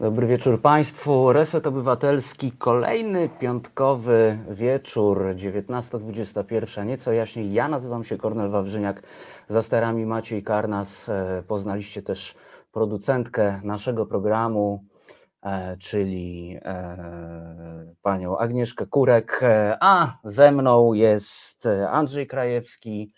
Dobry wieczór Państwu. Reset Obywatelski, kolejny piątkowy wieczór, 19:21, nieco jaśniej. Ja nazywam się Kornel Wawrzyniak, za sterami Maciej Karnas. Poznaliście też producentkę naszego programu, czyli panią Agnieszkę Kurek, a ze mną jest Andrzej Krajewski,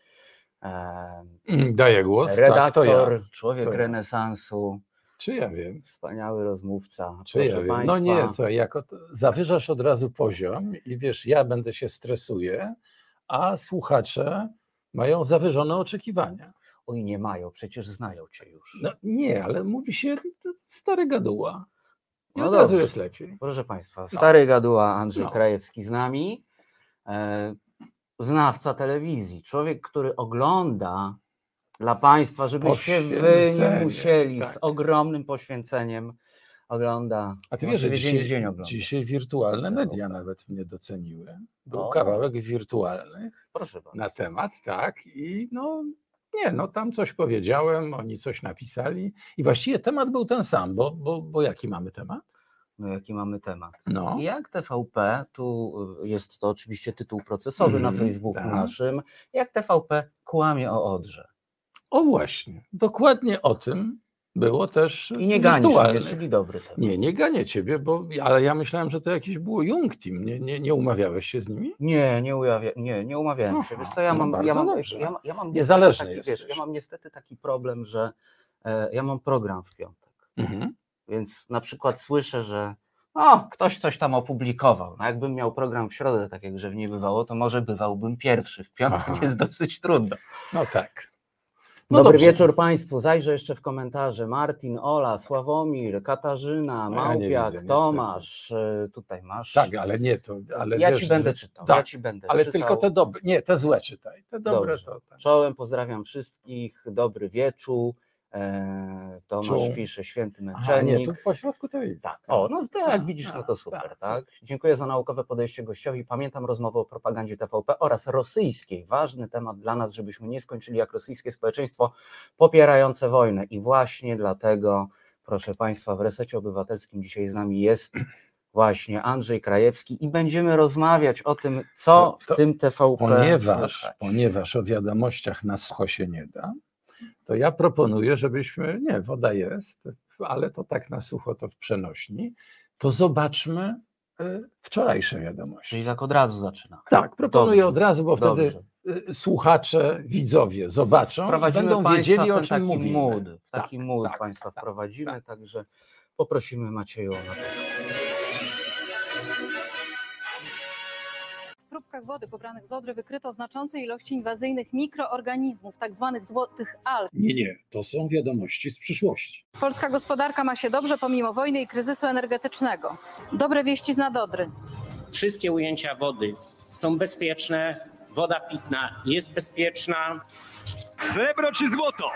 daję głos, redaktor, tak, ja. Człowiek renesansu. Czy ja wiem? Wspaniały rozmówca. Czy ja wiem? No nie, to jako to zawyżasz od razu poziom i wiesz, ja będę się stresuję, a słuchacze mają zawyżone oczekiwania. Oj, nie mają, przecież znają cię już. No nie, ale mówi się stary gaduła. I no od razu jest lepiej. Proszę Państwa, stary gaduła Andrzej Krajewski z nami, znawca telewizji, człowiek, który ogląda dla Państwa, żebyście wy nie musieli, z ogromnym poświęceniem ogląda. A ty wiesz, że dzisiaj wirtualne media nawet mnie doceniły. Był kawałek wirtualnych na temat, tak, i no nie, no tam coś powiedziałem, oni coś napisali i właściwie temat był ten sam, bo jaki mamy temat? No jaki mamy temat? No. Jak TVP, tu jest to oczywiście tytuł procesowy na Facebooku naszym, jak TVP kłamie o Odrze. O właśnie, dokładnie o tym było też. I nie ganię ciebie, czyli dobry temat. Nie, nie ganię ciebie, ale ja myślałem, że to jakiś było Jungtim. Nie umawiałeś się z nimi? Nie umawiałem się. Wiesz co, ja mam niestety taki problem, że ja mam program w piątek. Więc na przykład słyszę, że ktoś coś tam opublikował. No jakbym miał program w środę, tak jak że w nie bywało, to może bywałbym pierwszy. W piątek jest dosyć trudno. No tak. No dobry wieczór Państwu, zajrzę jeszcze w komentarze. Martin, Ola, Sławomir, Katarzyna, Małpiak, Tomasz, tutaj masz. Tak, ale nie to. Ale ja wiesz, ci będę czytał, tak, ja ci będę ale czytał. Tylko te dobre, nie, te złe czytaj, te dobre to. Tak. Czołem pozdrawiam wszystkich, dobry wieczór. Tomasz pisze, święty męczennik. Nie, tu po środku to jest. Tak, jak widzisz, no to super. Tak. Dziękuję za naukowe podejście gościowi. Pamiętam rozmowę o propagandzie TVP oraz rosyjskiej. Ważny temat dla nas, żebyśmy nie skończyli jak rosyjskie społeczeństwo popierające wojnę. I właśnie dlatego, proszę Państwa, w Resecie Obywatelskim dzisiaj z nami jest właśnie Andrzej Krajewski i będziemy rozmawiać o tym, co w tym TVP. Ponieważ o wiadomościach na sucho się nie da, to ja proponuję, żebyśmy, nie, woda jest, ale to tak na sucho, to w przenośni, to zobaczmy wczorajsze wiadomości. Czyli tak od razu zaczyna. Tak, proponuję od razu, bo wtedy słuchacze, widzowie zobaczą i będą wiedzieli, o czym mówimy. Taki mood Państwa wprowadzimy, także poprosimy Macieju o W próbkach wody pobranych z Odry wykryto znaczące ilości inwazyjnych mikroorganizmów, tak zwanych złotych alg. Nie, to są wiadomości z przyszłości. Polska gospodarka ma się dobrze pomimo wojny i kryzysu energetycznego. Dobre wieści z nad Odry. Wszystkie ujęcia wody są bezpieczne, woda pitna jest bezpieczna. Srebro czy złoto?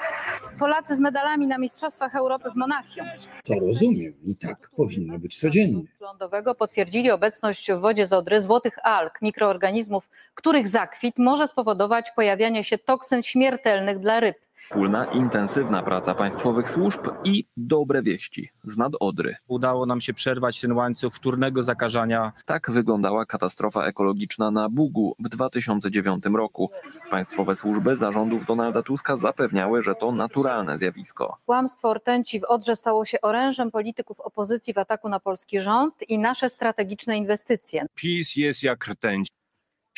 Polacy z medalami na Mistrzostwach Europy w Monachium. To rozumiem i tak powinno być codziennie. Lądowego potwierdzili obecność w wodzie z Odry złotych alg, mikroorganizmów, których zakwit może spowodować pojawianie się toksyn śmiertelnych dla ryb. Wspólna, intensywna praca państwowych służb i dobre wieści z nad Odry. Udało nam się przerwać ten łańcuch wtórnego zakażania. Tak wyglądała katastrofa ekologiczna na Bugu w 2009 roku. Państwowe służby zarządów Donalda Tuska zapewniały, że to naturalne zjawisko. Kłamstwo rtęci w Odrze stało się orężem polityków opozycji w ataku na polski rząd i nasze strategiczne inwestycje. PiS jest jak rtęć.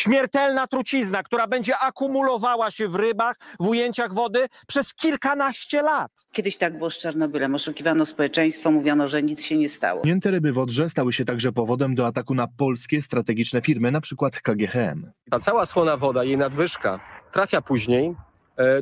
Śmiertelna trucizna, która będzie akumulowała się w rybach, w ujęciach wody przez kilkanaście lat. Kiedyś tak było z Czarnobylem. Oszukiwano społeczeństwo, mówiono, że nic się nie stało. Mięte ryby w Odrze stały się także powodem do ataku na polskie strategiczne firmy, na przykład KGHM. Ta cała słona woda, jej nadwyżka trafia później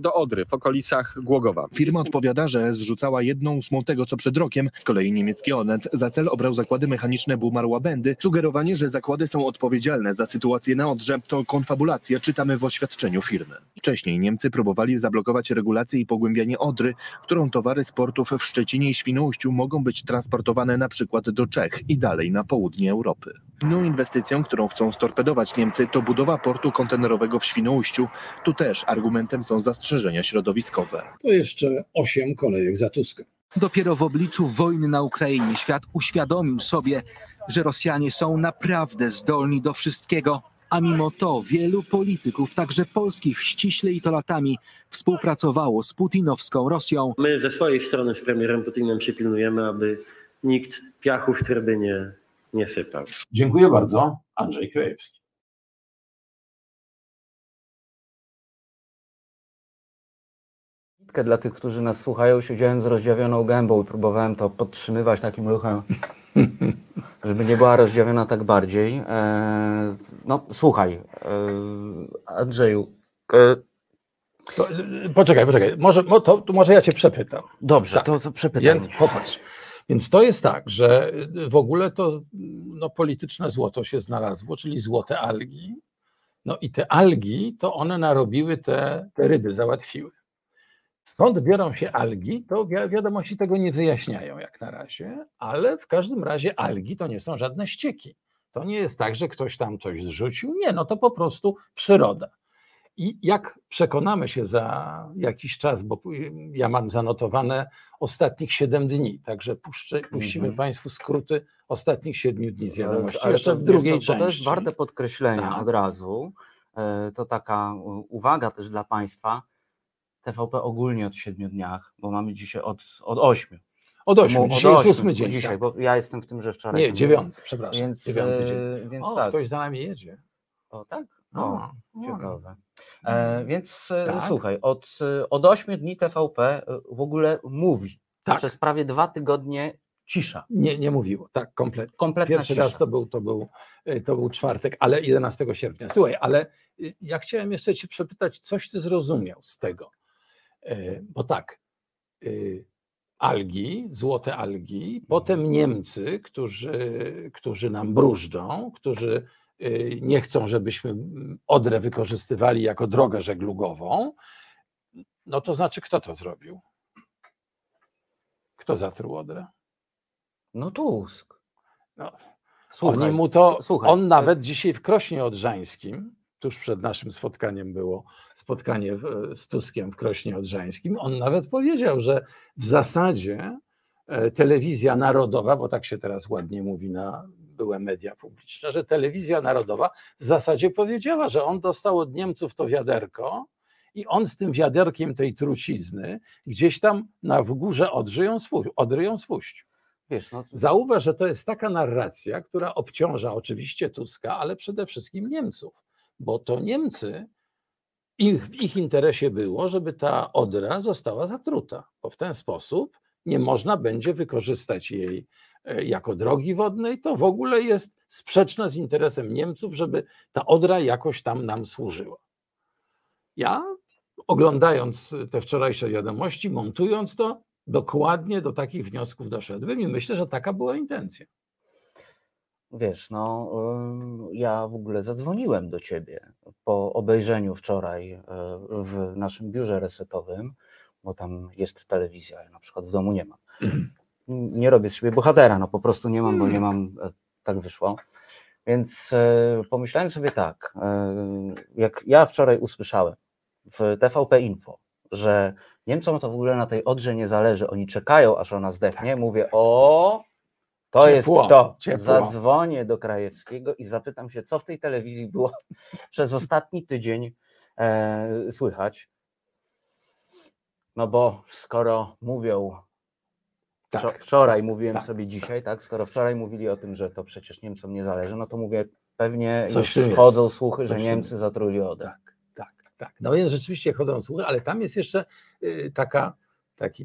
do Odry w okolicach Głogowa. Firma odpowiada, że zrzucała 1/8 tego, co przed rokiem. Z kolei niemiecki Onet za cel obrał zakłady mechaniczne Bumarła-Bendy. Sugerowanie, że zakłady są odpowiedzialne za sytuację na Odrze, to konfabulacja, czytamy w oświadczeniu firmy. Wcześniej Niemcy próbowali zablokować regulację i pogłębianie Odry, którą towary z portów w Szczecinie i Świnoujściu mogą być transportowane na przykład do Czech i dalej na południe Europy. Inną inwestycją, którą chcą storpedować Niemcy, to budowa portu kontenerowego w Świnoujściu. Tu też argumentem są zastrzeżenia środowiskowe. To jeszcze 8 kolejek za Tuska. Dopiero w obliczu wojny na Ukrainie świat uświadomił sobie, że Rosjanie są naprawdę zdolni do wszystkiego, a mimo to wielu polityków, także polskich, ściśle i to latami współpracowało z putinowską Rosją. My ze swojej strony z premierem Putinem się pilnujemy, aby nikt piachu w trybynie nie sypał. Dziękuję bardzo. Andrzej Krajewski. Dla tych, którzy nas słuchają, siedziałem z rozdziawioną gębą i próbowałem to podtrzymywać takim ruchem, żeby nie była rozdziawiona tak bardziej. No, słuchaj, Andrzeju. Poczekaj. Może ja cię przepytam. Dobrze, tak. to przepytam. Więc popatrz. Więc to jest tak, że w ogóle to polityczne złoto się znalazło, czyli złote algi. No i te algi, to one narobiły te ryby, załatwiły. Skąd biorą się algi, to wiadomości tego nie wyjaśniają jak na razie, ale w każdym razie algi to nie są żadne ścieki. To nie jest tak, że ktoś tam coś zrzucił. Nie, to po prostu przyroda. I jak przekonamy się za jakiś czas, bo ja mam zanotowane ostatnich 7 dni, także puścimy Państwu skróty ostatnich 7 dni z wiadomości. Ale jeszcze w drugiej części. To jest warte podkreślenia od razu. To taka uwaga też dla Państwa. TVP ogólnie od 7 dniach, bo mamy dzisiaj od 8. Od 8, dzisiaj jest 8 dzień. Dzisiaj, tak. Bo ja jestem w tym, że wczoraj... Nie, 9, przepraszam. Więc, 9 dzień. Więc o, tak. Ktoś za nami jedzie. O, tak? O, ciekawe. Więc tak. Słuchaj, od 8 dni TVP w ogóle mówi. Tak. Przez prawie 2 tygodnie cisza. Nie mówiło, tak, kompletna cisza. Pierwszy raz to był czwartek, ale 11 sierpnia. Słuchaj, ale ja chciałem jeszcze cię przepytać, coś ty zrozumiał z tego. Bo tak, algi, złote algi, potem Niemcy, którzy nam bróżdżą, którzy nie chcą, żebyśmy Odrę wykorzystywali jako drogę żeglugową, to znaczy kto to zrobił? Kto zatruł Odrę? Tusk. Słuchaj, on nawet dzisiaj w Krośnie Odrzańskim, tuż przed naszym spotkaniem było spotkanie z Tuskiem w Krośnie Odrzańskim, on nawet powiedział, że w zasadzie telewizja narodowa, bo tak się teraz ładnie mówi na były media publiczne, że telewizja narodowa w zasadzie powiedziała, że on dostał od Niemców to wiaderko i on z tym wiaderkiem tej trucizny gdzieś tam w górze Odry ją spuścił. Wiesz, zauważ, że to jest taka narracja, która obciąża oczywiście Tuska, ale przede wszystkim Niemców. Bo to Niemcy, w ich interesie było, żeby ta Odra została zatruta, bo w ten sposób nie można będzie wykorzystać jej jako drogi wodnej. To w ogóle jest sprzeczne z interesem Niemców, żeby ta Odra jakoś tam nam służyła. Ja, oglądając te wczorajsze wiadomości, montując to, dokładnie do takich wniosków doszedłem i myślę, że taka była intencja. Wiesz, ja w ogóle zadzwoniłem do ciebie po obejrzeniu wczoraj w naszym biurze resetowym, bo tam jest telewizja, ja na przykład w domu nie mam. Nie robię z siebie bohatera, po prostu nie mam, bo nie mam, tak wyszło. Więc pomyślałem sobie tak, jak ja wczoraj usłyszałem w TVP Info, że Niemcom to w ogóle na tej Odrze nie zależy, oni czekają, aż ona zdechnie, tak. Mówię to ciepło, jest to. Ciepło. Zadzwonię do Krajewskiego i zapytam się, co w tej telewizji było przez ostatni tydzień słychać. Bo skoro mówią, tak. Wczoraj mówiłem tak, sobie dzisiaj, tak, skoro wczoraj mówili o tym, że to przecież Niemcom nie zależy, to mówię, pewnie coś już chodzą słuchy, że Niemcy zatruli Odrę. Tak. Więc rzeczywiście chodzą słuchy, ale tam jest jeszcze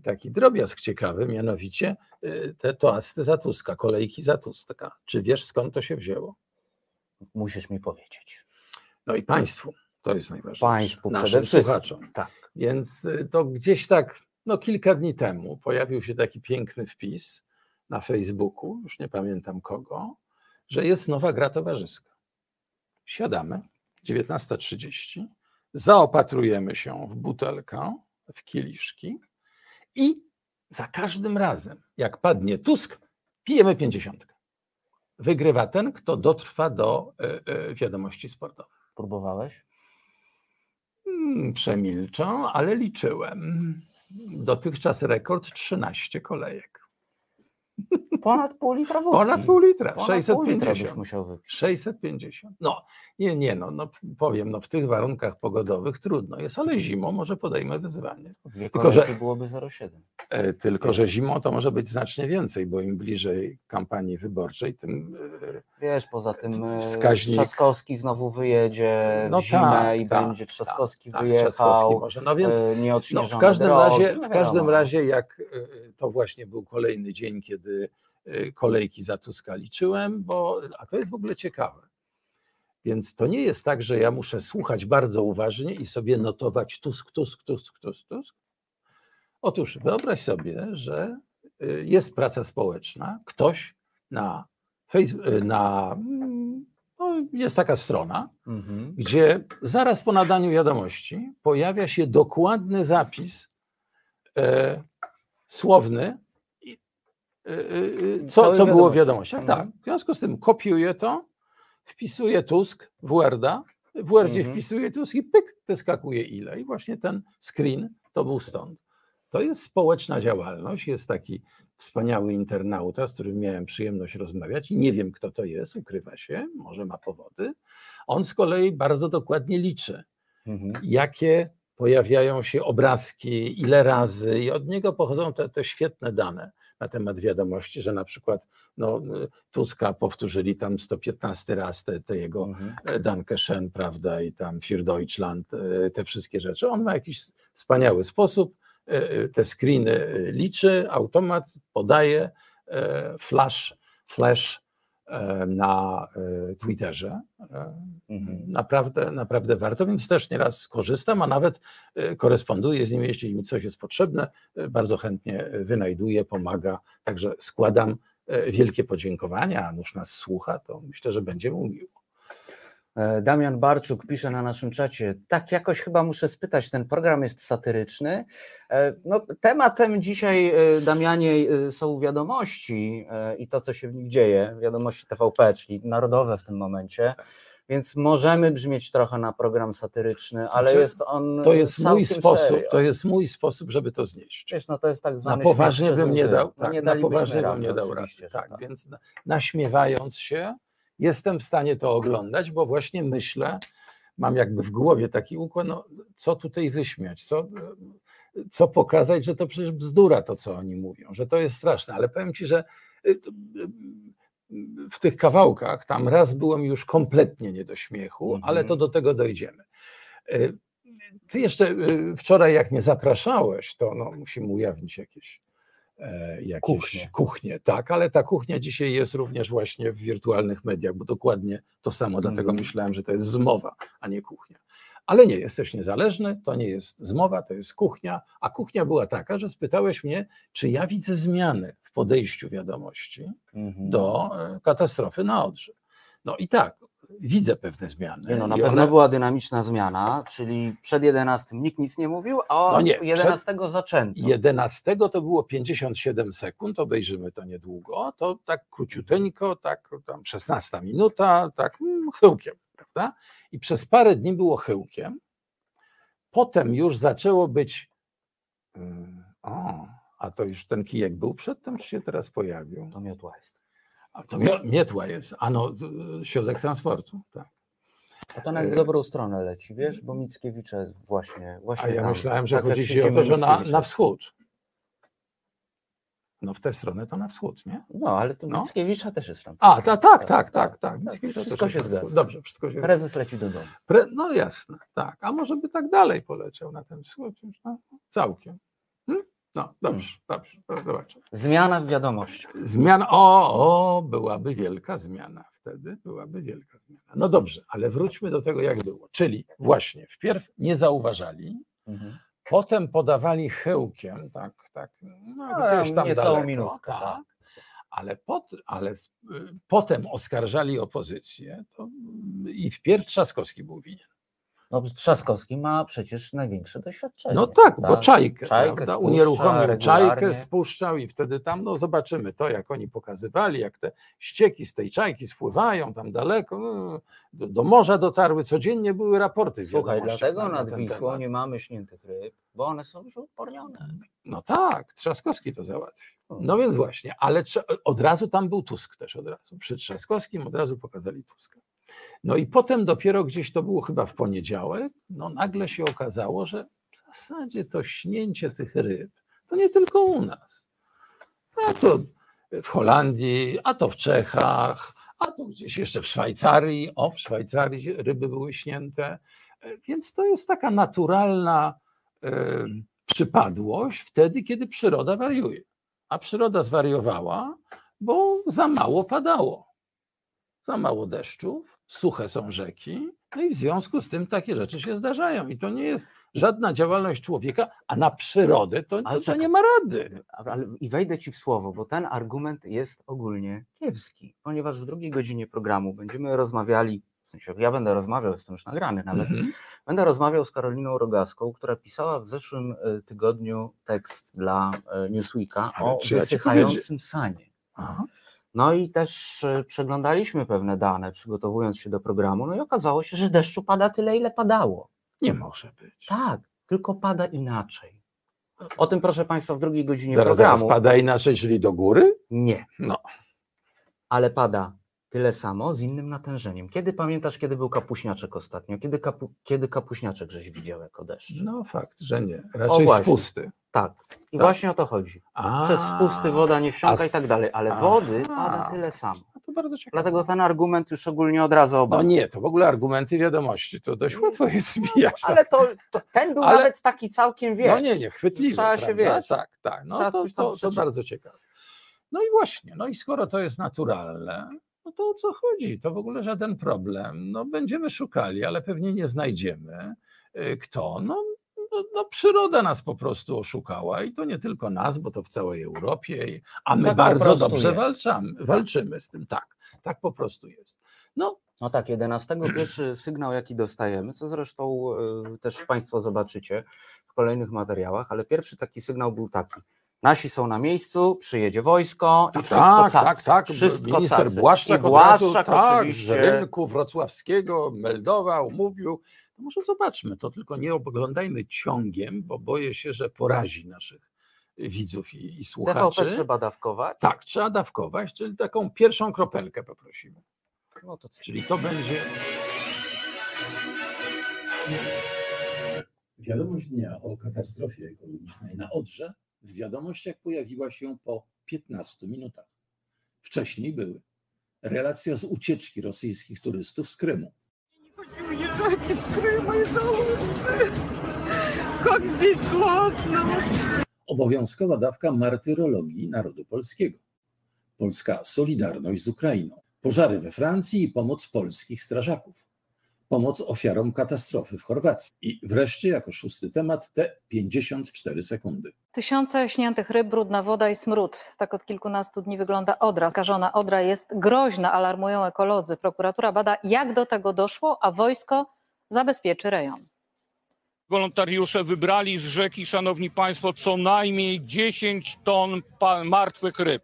taki drobiazg ciekawy, mianowicie te toasty za Tuska, kolejki za Tuska. Czy wiesz, skąd to się wzięło? Musisz mi powiedzieć. I Państwu, to jest najważniejsze. Państwu przede wszystkim. Tak. Więc to gdzieś tak, kilka dni temu pojawił się taki piękny wpis na Facebooku, już nie pamiętam kogo, że jest nowa gra towarzyska. Siadamy, 19:30, zaopatrujemy się w butelkę, w kieliszki i za każdym razem, jak padnie Tusk, pijemy 50. Wygrywa ten, kto dotrwa do wiadomości sportowych. Próbowałeś? Przemilczą, ale liczyłem. Dotychczas rekord 13 kolejek. Ponad pół litra wódki. Ponad pół litra, 650. 650. No, nie, powiem, w tych warunkach pogodowych trudno jest, ale zimą może podejmę wyzwanie. Tylko, że byłoby 0,7. Tylko, że zimą to może być znacznie więcej, bo im bliżej kampanii wyborczej, tym... Wiesz, poza tym wskaźnik... Trzaskowski znowu wyjedzie w zimę będzie Trzaskowski wyjechał. Trzaskowski może. No więc w każdym razie, jak to właśnie był kolejny dzień, kiedy kolejki za Tuska liczyłem, a to jest w ogóle ciekawe. Więc to nie jest tak, że ja muszę słuchać bardzo uważnie i sobie notować Tusk. Otóż wyobraź sobie, że jest praca społeczna, ktoś na Facebooku, jest taka strona, gdzie zaraz po nadaniu wiadomości pojawia się dokładny zapis słowny, co było w wiadomościach. Tak. W związku z tym kopiuję to, wpisuję Tusk w Worda, w Wordzie wpisuję Tusk i pyk, wyskakuje ile. I właśnie ten screen to był stąd. To jest społeczna działalność, jest taki wspaniały internauta, z którym miałem przyjemność rozmawiać i nie wiem, kto to jest, ukrywa się, może ma powody. On z kolei bardzo dokładnie liczy, jakie pojawiają się obrazki, ile razy i od niego pochodzą te świetne dane na temat wiadomości, że na przykład Tuska powtórzyli tam 115 raz te jego Danke schön, prawda, i tam für Deutschland, te wszystkie rzeczy. On ma jakiś wspaniały sposób, te screeny liczy, automat podaje flash na Twitterze. Naprawdę warto, więc też nieraz korzystam, a nawet koresponduję z nimi, jeśli mi coś jest potrzebne, bardzo chętnie wynajduję, pomaga, także składam wielkie podziękowania, a nuż nas słucha, to myślę, że będzie mu miło. Damian Barczuk pisze na naszym czacie, tak jakoś chyba muszę spytać, ten program jest satyryczny. Tematem dzisiaj, Damianie, są wiadomości i to, co się w nich dzieje, wiadomości TVP, czyli narodowe w tym momencie, więc możemy brzmieć trochę na program satyryczny, ale jest on całkiem serio. To jest mój sposób, żeby to znieść. Wiesz, to jest tak zwany... Na poważnie bym nie dał, rady. Tak, więc naśmiewając się, jestem w stanie to oglądać, bo właśnie myślę, mam jakby w głowie taki układ, co tutaj wyśmiać, co pokazać, że to przecież bzdura to, co oni mówią, że to jest straszne, ale powiem ci, że w tych kawałkach tam raz byłem już kompletnie nie do śmiechu, ale to do tego dojdziemy. Ty jeszcze wczoraj, jak mnie zapraszałeś, to musimy ujawnić jakieś kuchnie, tak, ale ta kuchnia dzisiaj jest również właśnie w wirtualnych mediach, bo dokładnie to samo, dlatego myślałem, że to jest zmowa, a nie kuchnia. Ale nie, jesteś niezależny, to nie jest zmowa, to jest kuchnia, a kuchnia była taka, że spytałeś mnie, czy ja widzę zmiany w podejściu wiadomości do katastrofy na Odrze. I tak, widzę pewne zmiany. Na pewno była dynamiczna zmiana, czyli przed 11 nikt nic nie mówił, a 11 zaczęto. 11 to było 57 sekund, obejrzymy to niedługo, to tak króciuteńko, tak tam 16 minuta, tak chyłkiem, prawda? I przez parę dni było chyłkiem, potem już zaczęło być, a to już ten kijek był przedtem, czy się teraz pojawił? To miotła jest. A to mietła jest, środek transportu, tak. A to na dobrą stronę leci, wiesz, bo Mickiewicza jest właśnie. A ja myślałem, że chodzi się o to, że na wschód. W tę stronę to na wschód, nie? Ale to Mickiewicza też jest tam. Tak. Wszystko się zgadza. Dobrze, wszystko się... Prezes leci do domu. Jasne, tak. A może by tak dalej poleciał na ten wschód, całkiem. Dobrze, zobaczę. Zmiana w wiadomościach. Byłaby wielka zmiana wtedy, byłaby wielka zmiana. Dobrze, ale wróćmy do tego, jak było. Czyli właśnie wpierw nie zauważali, potem podawali chyłkiem, gdzieś tam niecałą minutkę. Tak. Ale potem oskarżali opozycję i wpierw Trzaskowski był winien. No Trzaskowski ma przecież największe doświadczenie. No tak, bo Czajkę unieruchomił, Czajkę spuszczał i wtedy tam no zobaczymy to, jak oni pokazywali, jak te ścieki z tej Czajki spływają tam daleko, no, do morza dotarły, codziennie były raporty. Słuchaj, dlatego nad Wisłą nie mamy śniętych ryb, bo one są już upornione. No tak, Trzaskowski to załatwił. No więc właśnie, ale od razu tam był Tusk też od razu. Przy Trzaskowskim od razu pokazali Tuska. No i potem dopiero gdzieś to było chyba w poniedziałek, no nagle się okazało, że w zasadzie to śnięcie tych ryb to nie tylko u nas. A to w Holandii, a to w Czechach, a to gdzieś jeszcze w Szwajcarii. O, w Szwajcarii ryby były śnięte. Więc to jest taka naturalna przypadłość wtedy, kiedy przyroda wariuje. A przyroda zwariowała, bo za mało padało. Za mało deszczów, suche są rzeki, no i w związku z tym takie rzeczy się zdarzają. I to nie jest żadna działalność człowieka, a na przyrodę to nie ma rady. I wejdę ci w słowo, bo ten argument jest ogólnie kiepski, ponieważ w drugiej godzinie programu będziemy rozmawiali, w sensie ja będę rozmawiał, jestem już nagrany nawet, będę rozmawiał z Karoliną Rogalską, która pisała w zeszłym tygodniu tekst dla Newsweeka o wysychającym Sanie. Aha. No i też przeglądaliśmy pewne dane, przygotowując się do programu, no i okazało się, że deszczu pada tyle, ile padało. Nie może być. Tak, tylko pada inaczej. O tym proszę Państwa w drugiej godzinie programu. Zaraz, pada inaczej, czyli do góry? Nie. No. Ale pada tyle samo z innym natężeniem. Kiedy pamiętasz, kiedy był kapuśniaczek ostatnio? Kiedy kapuśniaczek żeś widział jako deszcz? No fakt, że nie. Raczej spusty. Tak. I tak? Właśnie o to chodzi. Przez spusty woda nie wsiąka i tak dalej, ale wody pada tyle samo. To bardzo ciekawe. Dlatego ten argument już ogólnie od razu obawiam. No nie, to w ogóle argumenty wiadomości, to dość łatwo jest zmijać. No, ale ten był nawet taki całkiem, wiesz. No nie, chwytliwy. Trzeba się, wiesz. Tak. No, to bardzo ciekawe. No i właśnie, no i skoro to jest naturalne, no to o co chodzi? To w ogóle żaden problem. No będziemy szukali, ale pewnie nie znajdziemy. Kto? No przyroda nas po prostu oszukała i to nie tylko nas, bo to w całej Europie, a my tak bardzo dobrze walczymy z tym. Tak po prostu jest. No tak, 11 pierwszy sygnał, jaki dostajemy, co zresztą też Państwo zobaczycie w kolejnych materiałach, ale pierwszy taki sygnał był taki. Nasi są na miejscu, przyjedzie wojsko i wszystko cacy. Tak. Minister Błaszczak oczywiście. Z rynku wrocławskiego meldował, mówił. Może zobaczmy to, tylko nie oglądajmy ciągiem, bo boję się, że porazi naszych widzów i słuchaczy. TVP trzeba dawkować? Tak, trzeba dawkować, czyli taką pierwszą kropelkę poprosimy. No to czyli to będzie... Wiadomość dnia o katastrofie ekologicznej na Odrze w wiadomościach pojawiła się po 15 minutach. Wcześniej były relacja z ucieczki rosyjskich turystów z Krymu. Уезжайте с Крыма из Алушты. Как здесь классно. Obowiązkowa dawka martyrologii narodu polskiego. Polska solidarność z Ukrainą. Pożary we Francji i pomoc polskich strażaków. Pomoc ofiarom katastrofy w Chorwacji. I wreszcie jako szósty temat te 54 sekundy. Tysiące śniętych ryb, brudna woda i smród. Tak od kilkunastu dni wygląda Odra. Skażona Odra jest groźna, alarmują ekolodzy. Prokuratura bada, jak do tego doszło, a wojsko zabezpieczy rejon. Wolontariusze wybrali z rzeki, szanowni państwo, co najmniej 10 ton martwych ryb.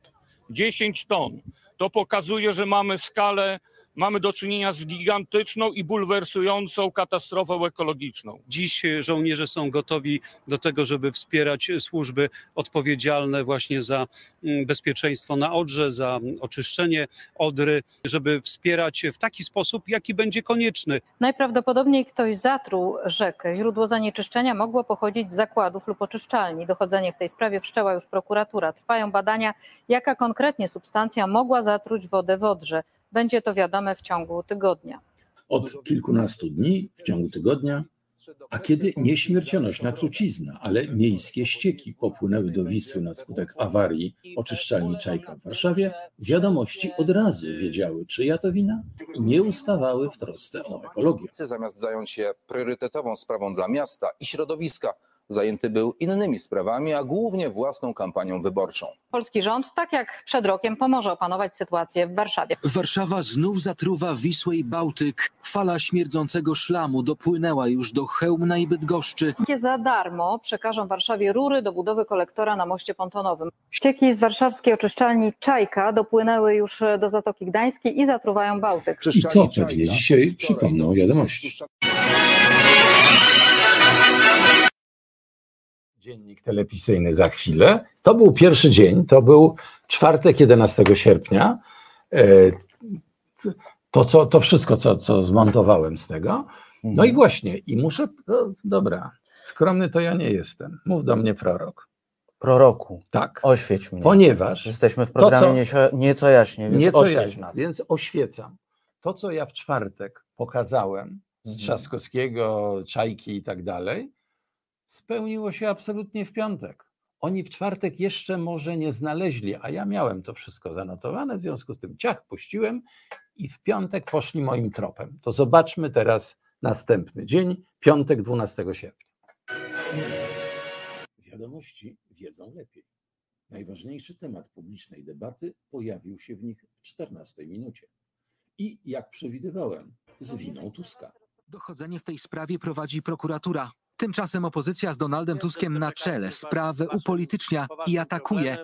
10 ton. To pokazuje, że mamy skalę. Mamy do czynienia z gigantyczną i bulwersującą katastrofą ekologiczną. Dziś żołnierze są gotowi do tego, żeby wspierać służby odpowiedzialne właśnie za bezpieczeństwo na Odrze, za oczyszczenie Odry, żeby wspierać w taki sposób, jaki będzie konieczny. Najprawdopodobniej ktoś zatruł rzekę. Źródło zanieczyszczenia mogło pochodzić z zakładów lub oczyszczalni. Dochodzenie w tej sprawie wszczęła już prokuratura. Trwają badania, jaka konkretnie substancja mogła zatruć wodę w Odrze. Będzie to wiadome w ciągu tygodnia. Od kilkunastu dni w ciągu tygodnia, a kiedy nieśmiercionośna trucizna, ale miejskie ścieki popłynęły do Wisły na skutek awarii oczyszczalni Czajka w Warszawie, wiadomości od razu wiedziały, czyja to wina, i nie ustawały w trosce o ekologię. Zamiast zająć się priorytetową sprawą dla miasta i środowiska, zajęty był innymi sprawami, a głównie własną kampanią wyborczą. Polski rząd, tak jak przed rokiem, pomoże opanować sytuację w Warszawie. Warszawa znów zatruwa Wisłę i Bałtyk. Fala śmierdzącego szlamu dopłynęła już do Chełmna i Bydgoszczy. Za darmo przekażą Warszawie rury do budowy kolektora na moście pontonowym. Ścieki z warszawskiej oczyszczalni Czajka dopłynęły już do Zatoki Gdańskiej i zatruwają Bałtyk. I to pewnie dzisiaj przypomną wiadomości. Dziennik telewizyjny za chwilę. To był pierwszy dzień, to był czwartek 11 sierpnia. To wszystko, co zmontowałem z tego. No i właśnie, i muszę... No, dobra, skromny to ja nie jestem. Mów do mnie prorok. Proroku, tak. Oświeć mnie. Ponieważ... Jesteśmy w programie Nieco Jaśnie, więc Nieco Jaśnie nas. Więc oświecam. To, co ja w czwartek pokazałem z Trzaskowskiego, Czajki i tak dalej, spełniło się absolutnie w piątek. Oni w czwartek jeszcze może nie znaleźli, a ja miałem to wszystko zanotowane, w związku z tym ciach puściłem i w piątek poszli moim tropem. To zobaczmy teraz następny dzień, piątek 12 sierpnia. Wiadomości wiedzą lepiej. Najważniejszy temat publicznej debaty pojawił się w nich w 14 minucie. I jak przewidywałem, zwinął Tuska. Dochodzenie w tej sprawie prowadzi prokuratura. Tymczasem opozycja z Donaldem Tuskiem na czele sprawę upolitycznia i atakuje.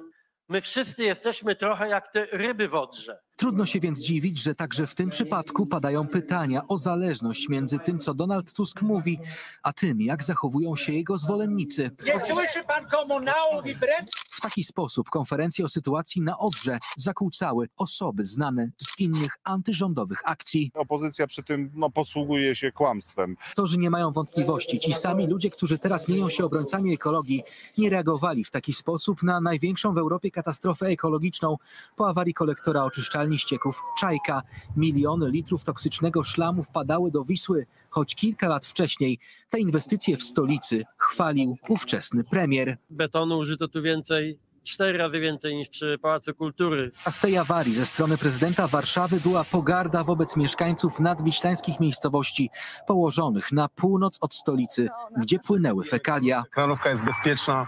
My wszyscy jesteśmy trochę jak te ryby w Odrze. Trudno się więc dziwić, że także w tym przypadku padają pytania o zależność między tym, co Donald Tusk mówi, a tym, jak zachowują się jego zwolennicy. Nie słyszy pan komunałów i brek? W taki sposób konferencje o sytuacji na Odrze zakłócały osoby znane z innych antyrządowych akcji. Opozycja przy tym posługuje się kłamstwem. To, że nie mają wątpliwości, ci sami ludzie, którzy teraz mienią się obrońcami ekologii, nie reagowali w taki sposób na największą w Europie katastrofę ekologiczną po awarii kolektora oczyszczalni ścieków Czajka. Miliony litrów toksycznego szlamu wpadały do Wisły, choć kilka lat wcześniej te inwestycje w stolicy chwalił ówczesny premier. Betonu użyto tu więcej, 4 razy więcej niż przy Pałacu Kultury. A z tej awarii ze strony prezydenta Warszawy była pogarda wobec mieszkańców nadwiślańskich miejscowości położonych na północ od stolicy, gdzie płynęły fekalia. Kralówka jest bezpieczna.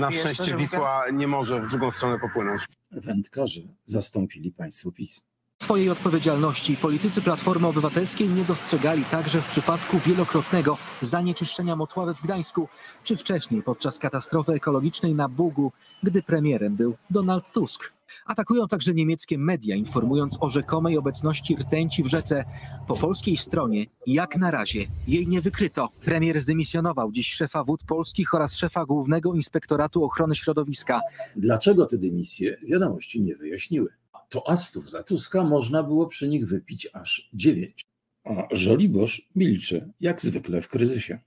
Na szczęście Wisła nie może w drugą stronę popłynąć. Wędkarze zastąpili państwo PiS. Swojej odpowiedzialności politycy Platformy Obywatelskiej nie dostrzegali także w przypadku wielokrotnego zanieczyszczenia Motławy w Gdańsku, czy wcześniej podczas katastrofy ekologicznej na Bugu, gdy premierem był Donald Tusk. Atakują także niemieckie media, informując o rzekomej obecności rtęci w rzece. Po polskiej stronie jak na razie jej nie wykryto. Premier zdymisjonował dziś szefa Wód Polskich oraz szefa Głównego Inspektoratu Ochrony Środowiska. Dlaczego te dymisje wiadomości nie wyjaśniły? Toastów za Tuska można było przy nich wypić aż 9. A Żoliborz milczy, jak zwykle w kryzysie.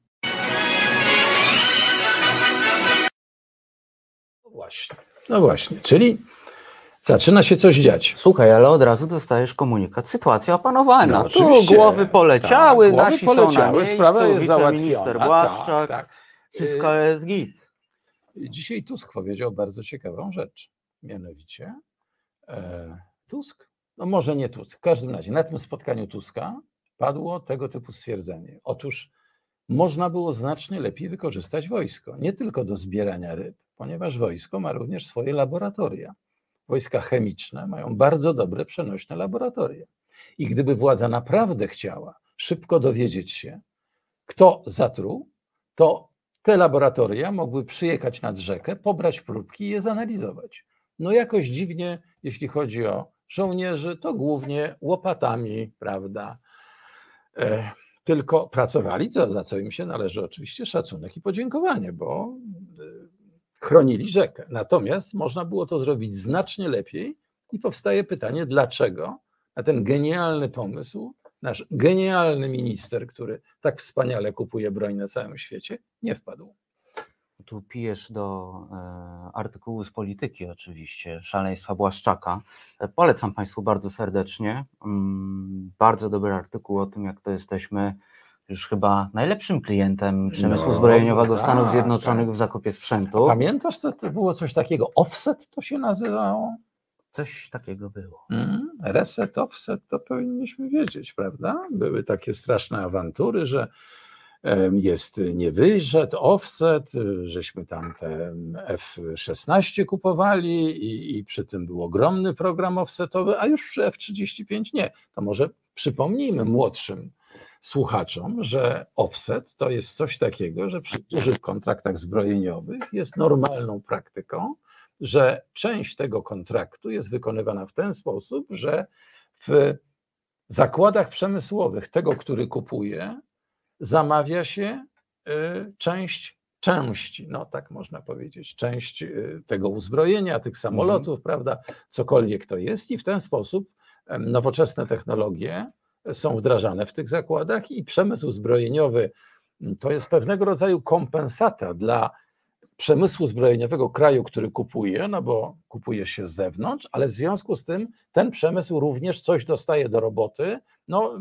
No właśnie, czyli... Zaczyna się coś dziać. Słuchaj, ale od razu dostajesz komunikat. Sytuacja opanowana. No, tu głowy poleciały, tak, nasi głowy poleciały, są na miejscu, wiceminister Błaszczak, tak. Wszystko jest git. Dzisiaj Tusk powiedział bardzo ciekawą rzecz. Mianowicie Tusk, no może nie Tusk, w każdym razie na tym spotkaniu Tuska padło tego typu stwierdzenie. Otóż można było znacznie lepiej wykorzystać wojsko. Nie tylko do zbierania ryb, ponieważ wojsko ma również swoje laboratoria. Wojska chemiczne mają bardzo dobre przenośne laboratoria. I gdyby władza naprawdę chciała szybko dowiedzieć się, kto zatruł, to te laboratoria mogły przyjechać nad rzekę, pobrać próbki i je zanalizować. No jakoś dziwnie, jeśli chodzi o żołnierzy, to głównie łopatami, prawda, tylko pracowali, za co im się należy oczywiście szacunek i podziękowanie, bo... Chronili rzekę. Natomiast można było to zrobić znacznie lepiej i powstaje pytanie, dlaczego na ten genialny pomysł nasz genialny minister, który tak wspaniale kupuje broń na całym świecie, nie wpadł. Tu pijesz do artykułu z Polityki oczywiście, szaleństwa Błaszczaka. Polecam Państwu bardzo serdecznie. Bardzo dobry artykuł o tym, jak to jesteśmy już chyba najlepszym klientem przemysłu zbrojeniowego Stanów Zjednoczonych w zakupie sprzętu. Pamiętasz, co to było, coś takiego? Offset to się nazywało? Coś takiego było. Reset, offset, to powinniśmy wiedzieć, prawda? Były takie straszne awantury, że jest niewyżet, offset, żeśmy tam te F-16 kupowali i przy tym był ogromny program offsetowy, a już przy F-35 nie. To może przypomnijmy młodszym słuchaczom, że offset to jest coś takiego, że przy dużych kontraktach zbrojeniowych jest normalną praktyką, że część tego kontraktu jest wykonywana w ten sposób, że w zakładach przemysłowych tego, który kupuje, zamawia się części, no tak można powiedzieć, część tego uzbrojenia, tych samolotów, prawda, cokolwiek to jest, i w ten sposób nowoczesne technologie są wdrażane w tych zakładach i przemysł zbrojeniowy to jest pewnego rodzaju kompensata dla przemysłu zbrojeniowego kraju, który kupuje, no bo kupuje się z zewnątrz, ale w związku z tym ten przemysł również coś dostaje do roboty, no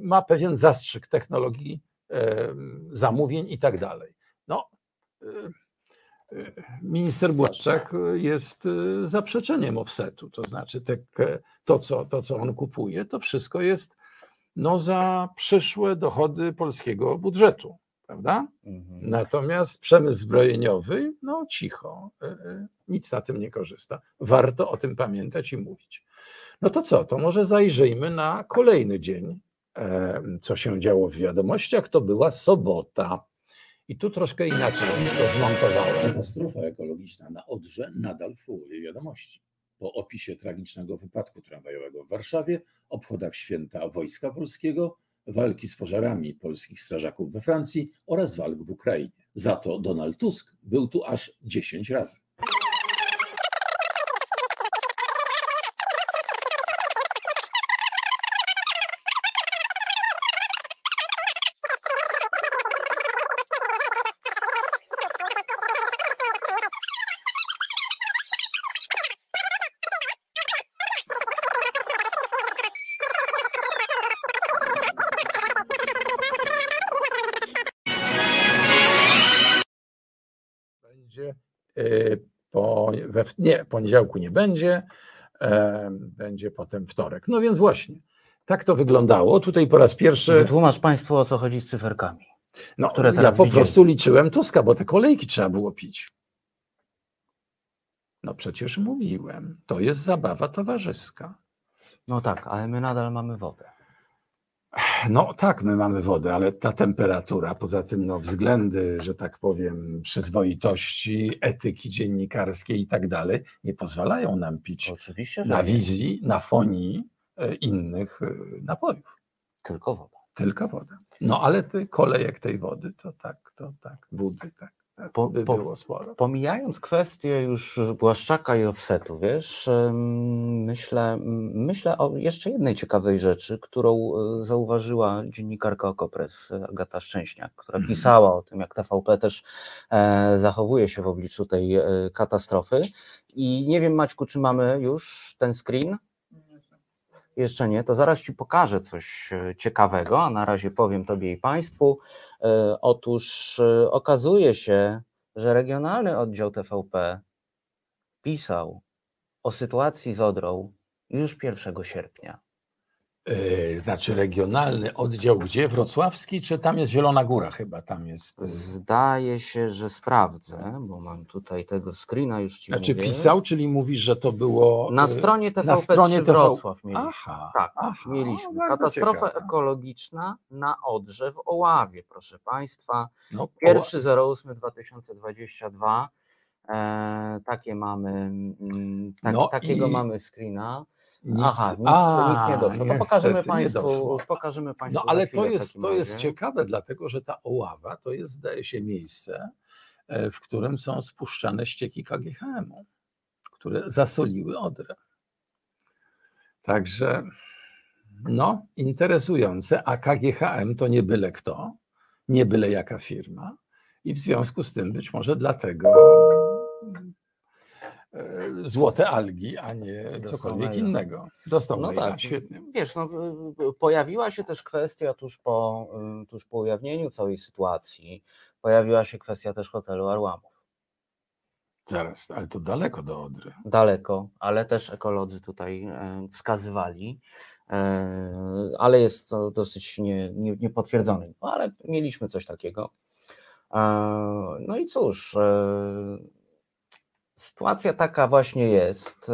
ma pewien zastrzyk technologii, zamówień i tak dalej. No, minister Błaszczak jest zaprzeczeniem offsetu, to znaczy to, co on kupuje, to wszystko jest no, za przyszłe dochody polskiego budżetu, prawda? Natomiast przemysł zbrojeniowy, no cicho, nic na tym nie korzysta. Warto o tym pamiętać i mówić. No to co, to może zajrzyjmy na kolejny dzień, co się działo w wiadomościach. To była sobota. I tu troszkę inaczej to zmontowałem. Katastrofa ekologiczna na Odrze nadal fruuje wiadomości. Po opisie tragicznego wypadku tramwajowego w Warszawie, obchodach święta Wojska Polskiego, walki z pożarami polskich strażaków we Francji oraz walk w Ukrainie. Za to Donald Tusk był tu aż 10 razy. Nie, poniedziałku nie będzie, będzie potem wtorek. No więc właśnie, tak to wyglądało. Tutaj po raz pierwszy... Wytłumacz Państwu, o co chodzi z cyferkami, no, które teraz po prostu liczyłem Tuska, bo te kolejki trzeba było pić. No przecież mówiłem, to jest zabawa towarzyska. No tak, ale my nadal mamy wodę. No tak, my mamy wodę, ale ta temperatura, poza tym no, względy, że tak powiem, przyzwoitości, etyki dziennikarskiej i tak dalej, nie pozwalają nam pić na wizji, na fonii innych napojów. Tylko woda. Tylko woda. No ale kolejek tej wody, to tak, było sporo. Pomijając kwestię już Błaszczaka i offsetu, wiesz, myślę o jeszcze jednej ciekawej rzeczy, którą zauważyła dziennikarka Okopres, Agata Szczęśniak, która pisała o tym, jak TVP też zachowuje się w obliczu tej katastrofy. I nie wiem, Maćku, czy mamy już ten screen? Jeszcze nie, to zaraz Ci pokażę coś ciekawego, a na razie powiem Tobie i Państwu. Otóż okazuje się, że regionalny oddział TVP pisał o sytuacji z Odrą już 1 sierpnia. Znaczy regionalny oddział gdzie? Wrocławski, czy tam jest Zielona Góra chyba? Tam jest. Zdaje się, że sprawdzę, bo mam tutaj tego screena, już Ci mówię. Znaczy pisał, czyli mówisz, że to było... Na stronie TVP3 Wrocław mieliśmy. Aha, mieliśmy. Katastrofę ekologiczna na Odrze w Oławie, proszę Państwa. No, 1.08.2022. Takie mamy, takiego mamy screena. Nic nie doszło. To pokażemy Państwu. No ale to jest ciekawe, dlatego że ta Oława to jest, zdaje się, miejsce, w którym są spuszczane ścieki KGHM-u, które zasoliły Odrę. Także no, interesujące, a KGHM to nie byle kto, nie byle jaka firma i w związku z tym być może dlatego złote algi, a nie cokolwiek innego. No tak, świetnie. Wiesz, no, pojawiła się też kwestia tuż po ujawnieniu całej sytuacji, pojawiła się kwestia też hotelu Arłamów. Zaraz, ale to daleko do Odry. Daleko, ale też ekolodzy tutaj wskazywali, ale jest to dosyć niepotwierdzone, no, ale mieliśmy coś takiego. No i cóż, sytuacja taka właśnie jest,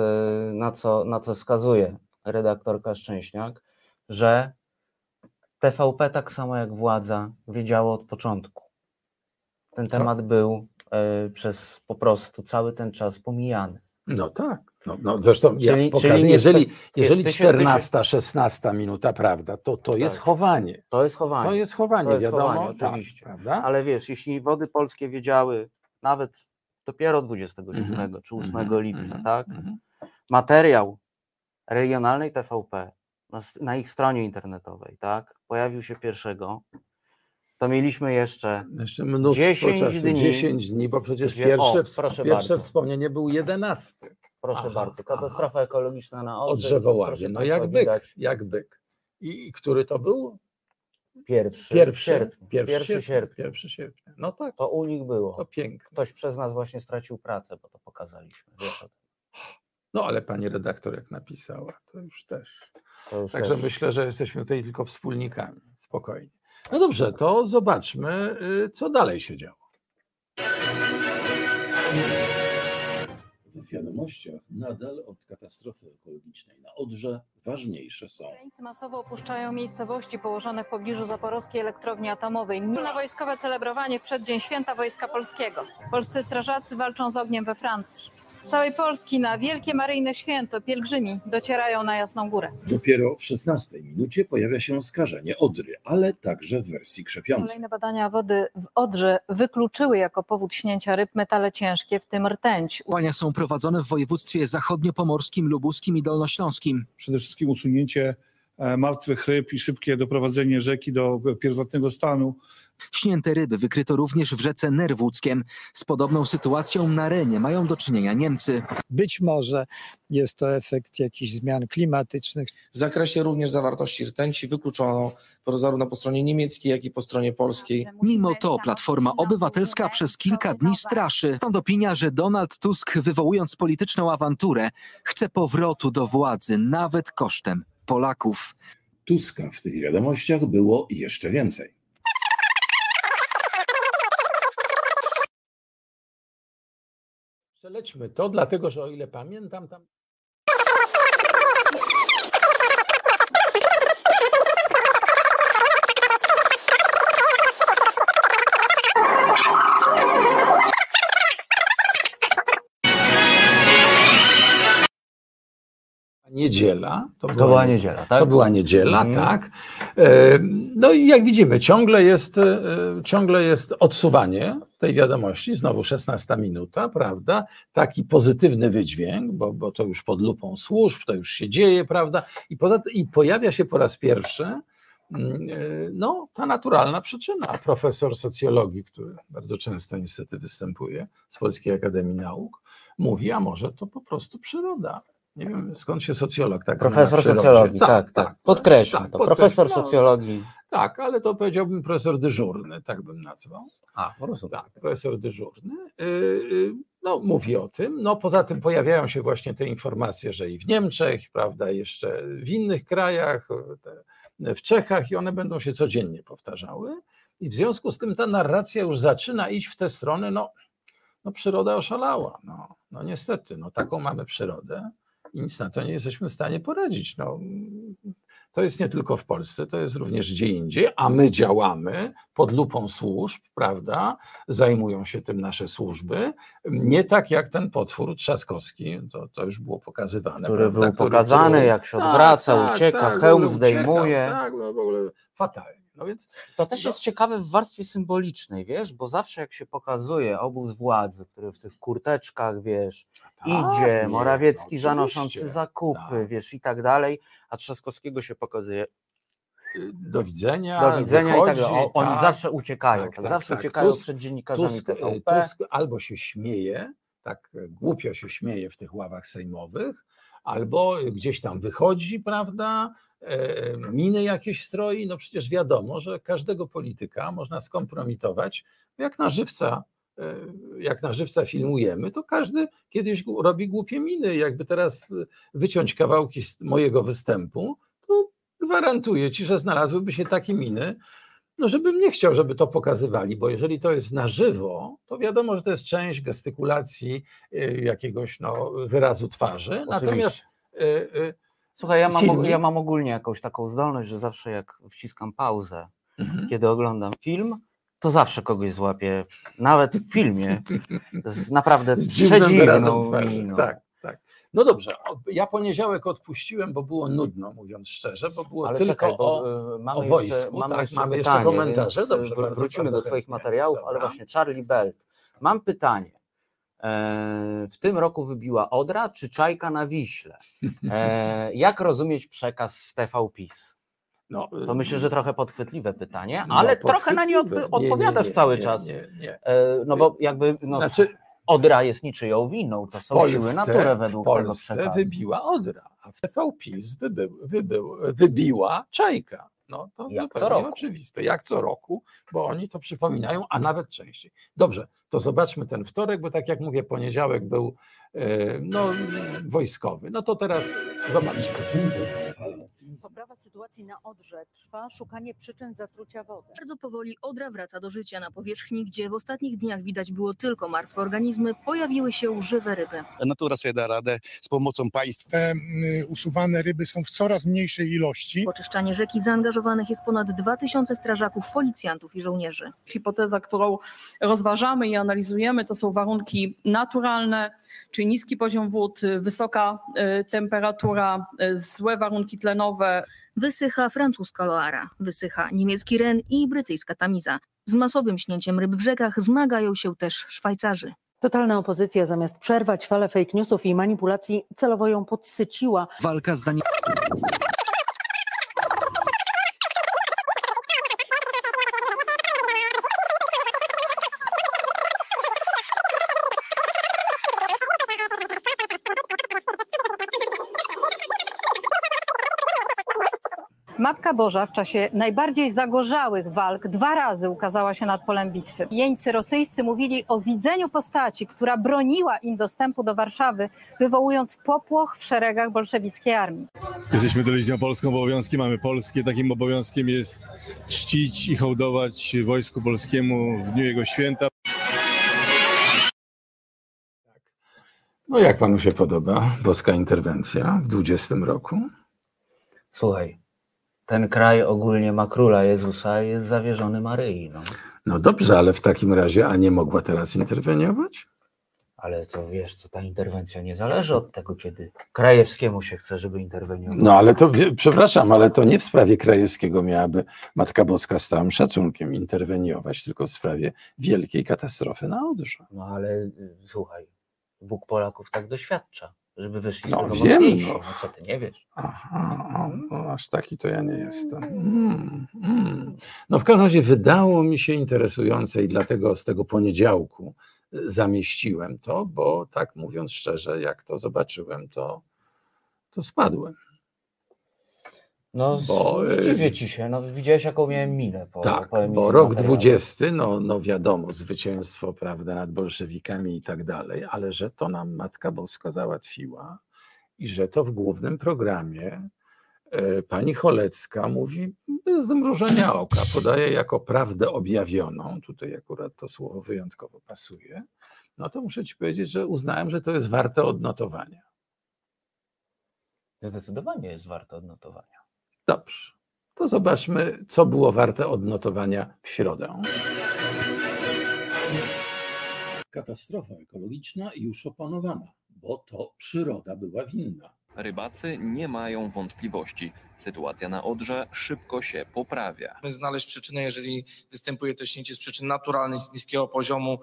na co wskazuje redaktorka Szczęśniak, że TVP tak samo jak władza wiedziało od początku. Ten temat był przez po prostu cały ten czas pomijany. No tak. No zresztą czyli, ja pokazuję, czyli jeżeli 14-16 minuta, prawda, to jest chowanie. To jest chowanie. To jest chowanie, wiadomo. Oczywiście. Tak, ale wiesz, jeśli Wody Polskie wiedziały nawet dopiero 27 czy 8 lipca, tak? Materiał regionalnej TVP na ich stronie internetowej, tak? Pojawił się 1. To mieliśmy jeszcze mnóstwo 10 czasu, dni. 10 dni, bo przecież pierwsze wspomnienie był 11. Proszę bardzo, katastrofa ekologiczna na Odrze. No jak byk. I który to był? Pierwszy sierpnia. No tak. To u nich było. To piękne. Ktoś przez nas właśnie stracił pracę, bo to pokazaliśmy. Wiesz? No ale pani redaktor jak napisała, to już też. Także myślę, że jesteśmy tutaj tylko wspólnikami. Spokojnie. No dobrze, to zobaczmy, co dalej się działo. W wiadomościach nadal od katastrofy ekologicznej na Odrze ważniejsze są. Ukraińcy masowo opuszczają miejscowości położone w pobliżu Zaporowskiej Elektrowni Atomowej. Na wojskowe celebrowanie w przeddzień Święta Wojska Polskiego. Polscy strażacy walczą z ogniem we Francji. Z całej Polski na Wielkie Maryjne Święto pielgrzymi docierają na Jasną Górę. Dopiero w 16 minucie pojawia się skażenie Odry, ale także w wersji krzepiącej. Kolejne badania wody w Odrze wykluczyły jako powód śnięcia ryb metale ciężkie, w tym rtęć. Badania są prowadzone w województwie zachodniopomorskim, lubuskim i dolnośląskim. Przede wszystkim usunięcie martwych ryb i szybkie doprowadzenie rzeki do pierwotnego stanu. Śnięte ryby wykryto również w rzece Ner w Łódzkiem. Z podobną sytuacją na Renie mają do czynienia Niemcy. Być może jest to efekt jakichś zmian klimatycznych. W zakresie również zawartości rtęci wykluczono zarówno po stronie niemieckiej, jak i po stronie polskiej. Mimo to Platforma Obywatelska przez kilka dni straszy. Stąd opinia, że Donald Tusk, wywołując polityczną awanturę, chce powrotu do władzy nawet kosztem Polaków. Tuska w tych wiadomościach było jeszcze więcej. Przelećmy to, dlatego że o ile pamiętam, tam... Niedziela. To była niedziela, tak. No i jak widzimy, ciągle jest odsuwanie tej wiadomości, znowu 16 minuta, prawda? Taki pozytywny wydźwięk, bo to już pod lupą służb, to już się dzieje, prawda? I pojawia się po raz pierwszy ta naturalna przyczyna. Profesor socjologii, który bardzo często niestety występuje z Polskiej Akademii Nauk, mówi, a może to po prostu przyroda. Nie wiem, skąd się socjolog tak Profesor socjologii, tak. Podkreślam to. Profesor socjologii. Tak, ale to powiedziałbym profesor dyżurny, tak bym nazwał. Po prostu. Tak, profesor dyżurny. Mówi o tym. No, poza tym pojawiają się właśnie te informacje, że i w Niemczech, prawda, jeszcze w innych krajach, w Czechach, i one będą się codziennie powtarzały. I w związku z tym ta narracja już zaczyna iść w te strony, przyroda oszalała. No niestety, taką mamy przyrodę. I nic na to nie jesteśmy w stanie poradzić. To jest nie tylko w Polsce, to jest również gdzie indziej, a my działamy pod lupą służb, prawda? Zajmują się tym nasze służby. Nie tak jak ten potwór Trzaskowski, to już było pokazywane. Który był pokazany, jak się odwraca, ucieka, hełm zdejmuje. Tak, w ogóle fatalnie. Więc, to też jest ciekawe w warstwie symbolicznej, wiesz, bo zawsze jak się pokazuje obóz władzy, który w tych kurteczkach, wiesz, idzie, Morawiecki zanoszący zakupy, wiesz, i tak dalej, a Trzaskowskiego się pokazuje do widzenia wychodzi, i tak dalej. Oni zawsze uciekają, uciekają przed dziennikarzami TVP. Tusk albo się śmieje, tak głupio się śmieje w tych ławach sejmowych, albo gdzieś tam wychodzi, prawda, miny jakieś stroi, przecież wiadomo, że każdego polityka można skompromitować jak na żywca jak na żywca filmujemy, to każdy kiedyś robi głupie miny. Jakby teraz wyciąć kawałki z mojego występu, to gwarantuję ci, że znalazłyby się takie miny, no żebym nie chciał, żeby to pokazywali, bo jeżeli to jest na żywo, to wiadomo, że to jest część gestykulacji, jakiegoś wyrazu twarzy. Oczywiście. Natomiast słuchaj, ja mam ogólnie jakąś taką zdolność, że zawsze jak wciskam pauzę, kiedy oglądam film, to zawsze kogoś złapię, nawet w filmie, to jest naprawdę przedziwną miną. Tak, tak. No dobrze, ja poniedziałek odpuściłem, bo było nudno, mówiąc szczerze, bo było ale tylko czekaj, mamy jeszcze komentarze. Dobrze, wrócimy do twoich materiałów, dobra. Ale właśnie Charlie Belt. Mam pytanie. W tym roku wybiła Odra czy Czajka na Wiśle? Jak rozumieć przekaz z TV PiS? No, to myślę, że trochę podchwytliwe pytanie, no, ale trochę na nie odpowiadasz cały czas. Nie. No bo jakby znaczy, Odra jest niczyją winą, to są Polsce, siły natury według tego przekazu. Wybiła Odra, a w TV PiS wybiła Czajka. No to zupełnie oczywiste, jak co roku, bo oni to przypominają, a nawet częściej. Dobrze, to zobaczmy ten wtorek, bo tak jak mówię, poniedziałek był wojskowy. No to teraz zobaczmy. Poprawa sytuacji na Odrze trwa, szukanie przyczyn zatrucia wody. Bardzo powoli Odra wraca do życia na powierzchni, gdzie w ostatnich dniach widać było tylko martwe organizmy, pojawiły się żywe ryby. Natura sobie da radę z pomocą państwa. Te usuwane ryby są w coraz mniejszej ilości. W oczyszczanie rzeki zaangażowanych jest ponad 2000 strażaków, policjantów i żołnierzy. Hipoteza, którą rozważamy i analizujemy, to są warunki naturalne, czyli niski poziom wód, wysoka temperatura, złe warunki tlenowe. Wysycha francuska Loara, wysycha niemiecki Ren i brytyjska Tamiza. Z masowym śnięciem ryb w rzekach zmagają się też Szwajcarzy. Totalna opozycja zamiast przerwać falę fake newsów i manipulacji celowo ją podsyciła. Walka z Matka Boża w czasie najbardziej zagorzałych walk 2 razy ukazała się nad polem bitwy. Jeńcy rosyjscy mówili o widzeniu postaci, która broniła im dostępu do Warszawy, wywołując popłoch w szeregach bolszewickiej armii. Jesteśmy telewizją polską, obowiązki mamy polskie. Takim obowiązkiem jest czcić i hołdować wojsku polskiemu w dniu jego święta. No jak panu się podoba boska interwencja w 2020 roku? Słuchaj. Ten kraj ogólnie ma króla Jezusa i jest zawierzony Maryi. No dobrze, ale w takim razie, a nie mogła teraz interweniować? Ale co wiesz, co ta interwencja nie zależy od tego, kiedy Krajewskiemu się chce, żeby interweniował. No ale to, przepraszam, ale to nie w sprawie Krajewskiego miałaby Matka Boska z całym szacunkiem interweniować, tylko w sprawie wielkiej katastrofy na Odrze. No ale słuchaj, Bóg Polaków tak doświadcza. Żeby wyszli z tego mocniejsi. No co ty nie wiesz? Aha, no aż taki to ja nie jestem. No w każdym razie wydało mi się interesujące i dlatego z tego poniedziałku zamieściłem to, bo tak mówiąc szczerze, jak to zobaczyłem, to spadłem. No dziwię ci się, widziałeś jaką miałem minę. Tak, bo rok 2020, no wiadomo, zwycięstwo, prawda, nad bolszewikami i tak dalej, ale że to nam Matka Boska załatwiła i że to w głównym programie pani Cholecka mówi bez zmrużenia oka, podaje jako prawdę objawioną, tutaj akurat to słowo wyjątkowo pasuje, no to muszę ci powiedzieć, że uznałem, że to jest warte odnotowania. Zdecydowanie jest warte odnotowania. Dobrze, to zobaczmy, co było warte odnotowania w środę. Katastrofa ekologiczna już opanowana, bo to przyroda była winna. Rybacy nie mają wątpliwości. Sytuacja na Odrze szybko się poprawia. Znaleźć przyczynę, jeżeli występuje to śnięcie z przyczyn naturalnych, niskiego poziomu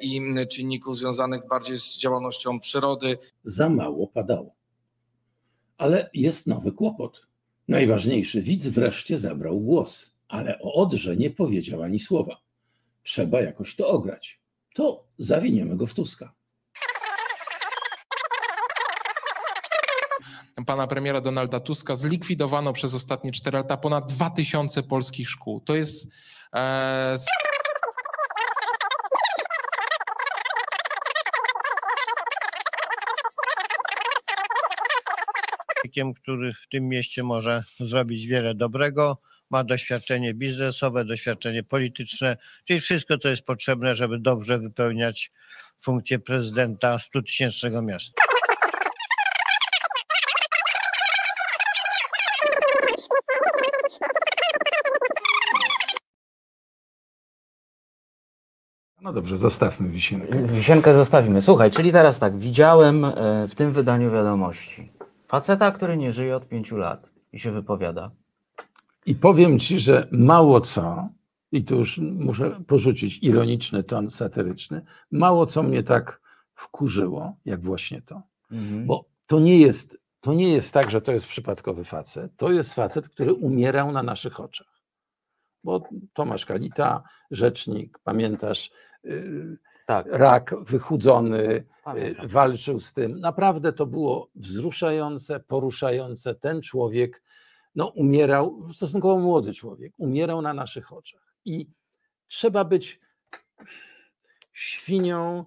i czynników związanych bardziej z działalnością przyrody. Za mało padało. Ale jest nowy kłopot. Najważniejszy widz wreszcie zabrał głos, ale o Odrze nie powiedział ani słowa. Trzeba jakoś to ograć. To zawiniemy go w Tuska. Pana premiera Donalda Tuska zlikwidowano przez ostatnie 4 lata ponad 2000 polskich szkół. To jest... człowiekiem, który w tym mieście może zrobić wiele dobrego. Ma doświadczenie biznesowe, doświadczenie polityczne, czyli wszystko, co jest potrzebne, żeby dobrze wypełniać funkcję prezydenta 100-tysięcznego miasta. No dobrze, zostawmy Wisienkę. Wisienkę zostawimy. Słuchaj, czyli teraz tak, widziałem w tym wydaniu wiadomości faceta, który nie żyje od 5 lat i się wypowiada. I powiem ci, że mało co, i tu już muszę porzucić ironiczny ton satyryczny, mało co mnie tak wkurzyło, jak właśnie to. Mhm. Bo to nie jest tak, że to jest przypadkowy facet. To jest facet, który umierał na naszych oczach. Bo Tomasz Kalita, rzecznik, pamiętasz, tak. Rak wychudzony, pamiętam. Walczył z tym. Naprawdę to było wzruszające, poruszające. Ten człowiek no, umierał, stosunkowo młody człowiek, umierał na naszych oczach. I trzeba być świnią,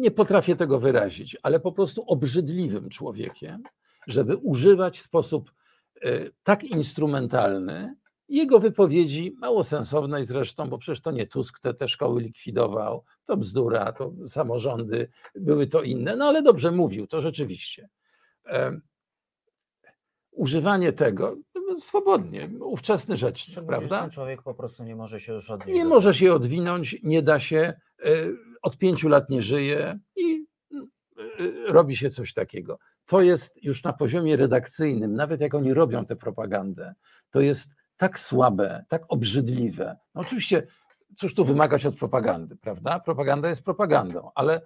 nie potrafię tego wyrazić, ale po prostu obrzydliwym człowiekiem, żeby używać w sposób tak instrumentalny jego wypowiedzi, mało sensownej zresztą, bo przecież to nie Tusk te szkoły likwidował, to bzdura, to samorządy, były to inne, no ale dobrze mówił, to rzeczywiście. Używanie tego swobodnie, ówczesny rzecznik, prawda? Ten człowiek po prostu nie może się już odwinąć. Nie może się odwinąć, nie da się, od 5 lat nie żyje i robi się coś takiego. To jest już na poziomie redakcyjnym, nawet jak oni robią tę propagandę, to jest tak słabe, tak obrzydliwe. No oczywiście, cóż tu wymagać od propagandy, prawda? Propaganda jest propagandą, ale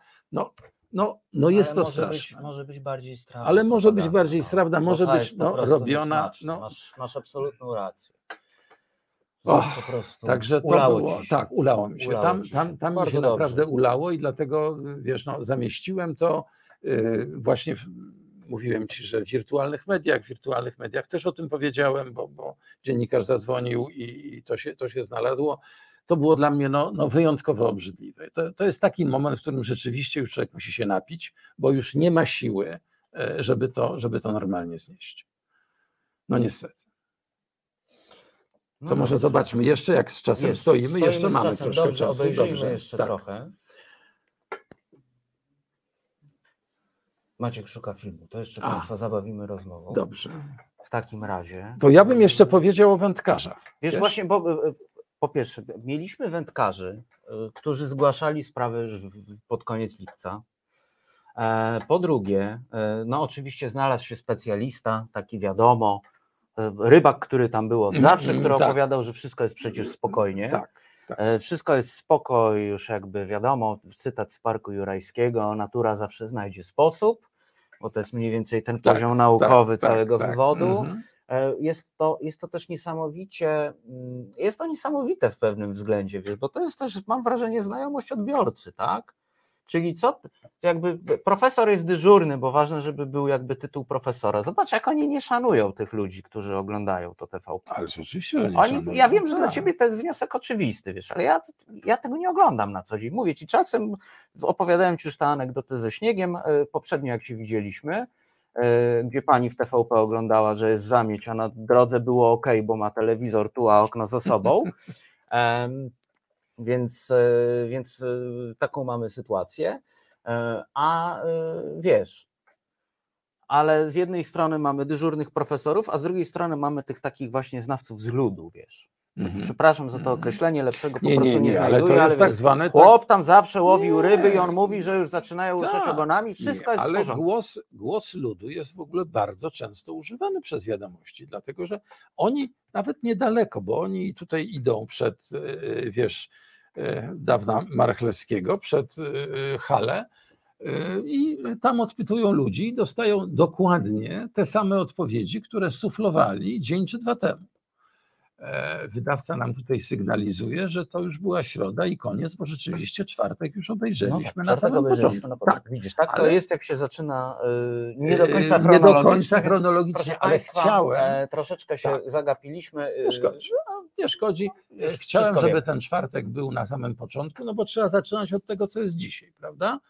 no jest ale to straszne. Może być bardziej strawna. Ale może być bardziej strawna, może być robiona. No. Masz absolutną rację. Po prostu także to było, tak, ulało mi się. Tam mi się naprawdę ulało i dlatego, wiesz, no, zamieściłem to. Właśnie mówiłem ci, że w wirtualnych mediach też o tym powiedziałem, bo dziennikarz zadzwonił i to się znalazło. To było dla mnie wyjątkowo obrzydliwe. To jest taki moment, w którym rzeczywiście już człowiek musi się napić, bo już nie ma siły, żeby to normalnie znieść. No niestety. To może zobaczmy jeszcze, jak z czasem stoimy. Jeszcze mamy czasem, troszkę dobrze, czasu. Obejrzyjmy jeszcze tak. Trochę. Maciek szuka filmu, to jeszcze Państwa zabawimy rozmową. Dobrze. W takim razie... To ja bym jeszcze powiedział o wędkarzach. Wiesz? Właśnie, bo po pierwsze, mieliśmy wędkarzy, którzy zgłaszali sprawy już pod koniec lipca. Po drugie, no oczywiście znalazł się specjalista, taki wiadomo, rybak, który tam był od zawsze, który opowiadał, że wszystko jest przecież spokojnie. Tak. Tak. Wszystko jest spoko, już jakby wiadomo, cytat z Parku Jurajskiego, natura zawsze znajdzie sposób, bo to jest mniej więcej ten poziom naukowy całego wywodu. Tak. Jest to też niesamowicie, jest to niesamowite w pewnym względzie, wiesz, bo to jest też, mam wrażenie, znajomość odbiorcy, tak? Czyli co, jakby profesor jest dyżurny, bo ważne, żeby był jakby tytuł profesora. Zobacz, jak oni nie szanują tych ludzi, którzy oglądają to TVP. Ale rzeczywiście, że nie szanują. Ja wiem, że dla ciebie to jest wniosek oczywisty, wiesz, ale ja tego nie oglądam na co dzień. Mówię ci, czasem opowiadałem ci już tę anegdotę ze śniegiem, poprzednio jak się widzieliśmy, gdzie pani w TVP oglądała, że jest zamieć, a na drodze było ok, bo ma telewizor tu, a okno za sobą. Więc taką mamy sytuację, a wiesz, ale z jednej strony mamy dyżurnych profesorów, a z drugiej strony mamy tych takich właśnie znawców z ludu, wiesz. Przepraszam za to określenie, lepszego po prostu nie znajduję, ale tak zwany, chłop tam zawsze łowił ryby i on mówi, że już zaczynają ruszać ogonami, wszystko jest w porządku. Ale głos ludu jest w ogóle bardzo często używany przez wiadomości, dlatego że oni nawet niedaleko, bo oni tutaj idą przed, wiesz, dawna Marchlewskiego, przed Halę i tam odpytują ludzi i dostają dokładnie te same odpowiedzi, które suflowali dzień czy dwa temu. Wydawca nam tutaj sygnalizuje, że to już była środa i koniec, bo rzeczywiście czwartek już obejrzeliśmy na samym początku. Tak, widzisz, tak to jest, jak się zaczyna nie do końca chronologicznie. Nie do końca chronologicznie, ale Państwa, chciałem... Troszeczkę się zagapiliśmy. Nie szkodzi. Chciałem, żeby ten czwartek był na samym początku, no bo trzeba zaczynać od tego, co jest dzisiaj, prawda?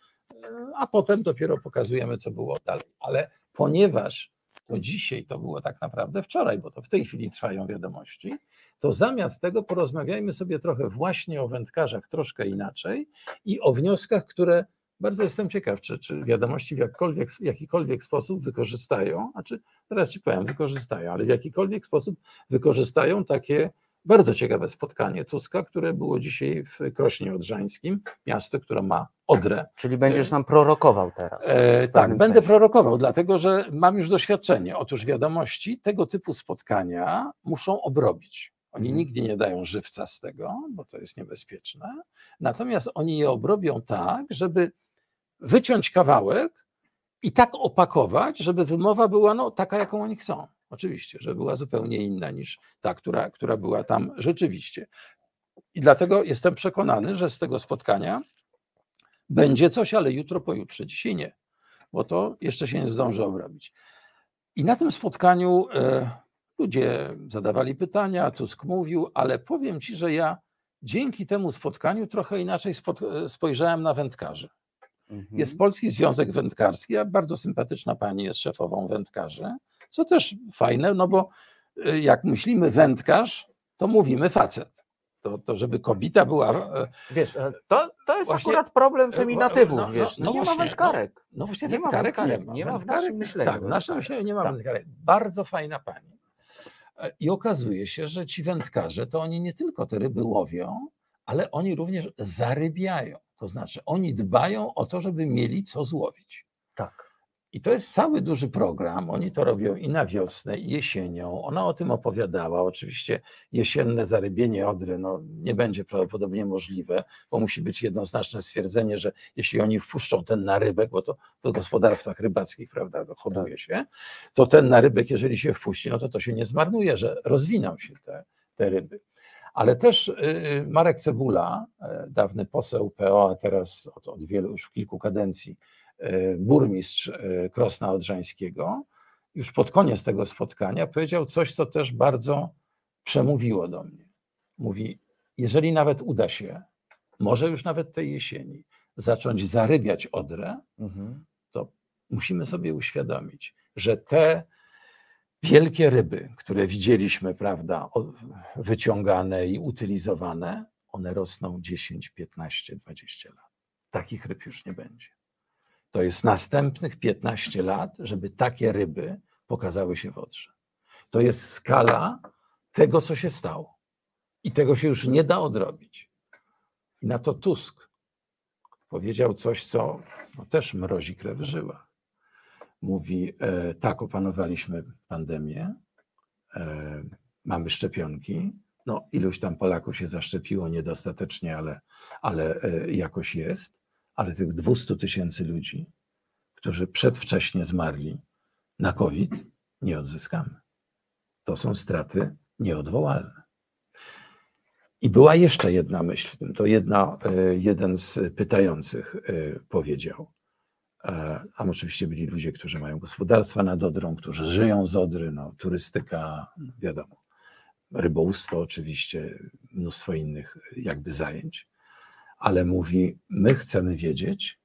A potem dopiero pokazujemy, co było dalej. Ale ponieważ to dzisiaj, to było tak naprawdę wczoraj, bo to w tej chwili trwają wiadomości, to zamiast tego porozmawiajmy sobie trochę właśnie o wędkarzach troszkę inaczej i o wnioskach, które bardzo jestem ciekaw, czy wiadomości w jakikolwiek sposób wykorzystają, a czy teraz ci powiem, wykorzystają, ale w jakikolwiek sposób wykorzystają takie bardzo ciekawe spotkanie Tuska, które było dzisiaj w Krośnie Odrzańskim, miasto, które ma Odrę. Czyli będziesz nam prorokował teraz. Tak, będę prorokował, dlatego że mam już doświadczenie. Otóż wiadomości tego typu spotkania muszą obrobić. Oni nigdy nie dają żywca z tego, bo to jest niebezpieczne. Natomiast oni je obrobią tak, żeby wyciąć kawałek i tak opakować, żeby wymowa była no, taka, jaką oni chcą. Oczywiście, że była zupełnie inna niż ta, która była tam rzeczywiście. I dlatego jestem przekonany, że z tego spotkania będzie coś, ale jutro, pojutrze, dzisiaj nie, bo to jeszcze się nie zdąży obrobić. I na tym spotkaniu ludzie zadawali pytania, Tusk mówił, ale powiem ci, że ja dzięki temu spotkaniu trochę inaczej spojrzałem na wędkarzy. Mhm. Jest Polski Związek Wędkarski, a bardzo sympatyczna pani jest szefową wędkarzy, co też fajne, no bo jak myślimy wędkarz, to mówimy facet. To żeby kobieta była... Wiesz, to jest właśnie, akurat problem feminatywów, wiesz. No, nie ma wędkarek. No właśnie nie ma wędkarek. Nie ma w naszym myśleniu. Tak, w naszym myśleniu nie ma wędkarek. Bardzo fajna pani. I okazuje się, że ci wędkarze, to oni nie tylko te ryby łowią, ale oni również zarybiają. To znaczy oni dbają o to, żeby mieli co złowić. Tak. I to jest cały duży program, oni to robią i na wiosnę, i jesienią. Ona o tym opowiadała, oczywiście jesienne zarybienie Odry no, nie będzie prawdopodobnie możliwe, bo musi być jednoznaczne stwierdzenie, że jeśli oni wpuszczą ten narybek, bo to w gospodarstwach rybackich prawda, hoduje się, to ten narybek, jeżeli się wpuści, no to się nie zmarnuje, że rozwiną się te ryby. Ale też Marek Cebula, dawny poseł PO, a teraz od wielu już kilku kadencji, burmistrz Krosna Odrzańskiego, już pod koniec tego spotkania powiedział coś, co też bardzo przemówiło do mnie. Mówi, jeżeli nawet uda się, może już nawet tej jesieni, zacząć zarybiać Odrę, to musimy sobie uświadomić, że te wielkie ryby, które widzieliśmy, prawda, wyciągane i utylizowane, one rosną 10, 15, 20 lat. Takich ryb już nie będzie. To jest następnych 15 lat, żeby takie ryby pokazały się w Odrze. To jest skala tego, co się stało. I tego się już nie da odrobić. I na to Tusk powiedział coś, co no, też mrozi krew w żyłach. Mówi, tak, opanowaliśmy pandemię, mamy szczepionki, no iluś tam Polaków się zaszczepiło niedostatecznie, ale jakoś jest. Ale tych 200 000 ludzi, którzy przedwcześnie zmarli na COVID, nie odzyskamy. To są straty nieodwołalne. I była jeszcze jedna myśl w tym. To jeden z pytających powiedział. Tam oczywiście byli ludzie, którzy mają gospodarstwa nad Odrą, którzy żyją z Odry, no, turystyka, wiadomo, rybołówstwo oczywiście, mnóstwo innych jakby zajęć. Ale mówi, my chcemy wiedzieć,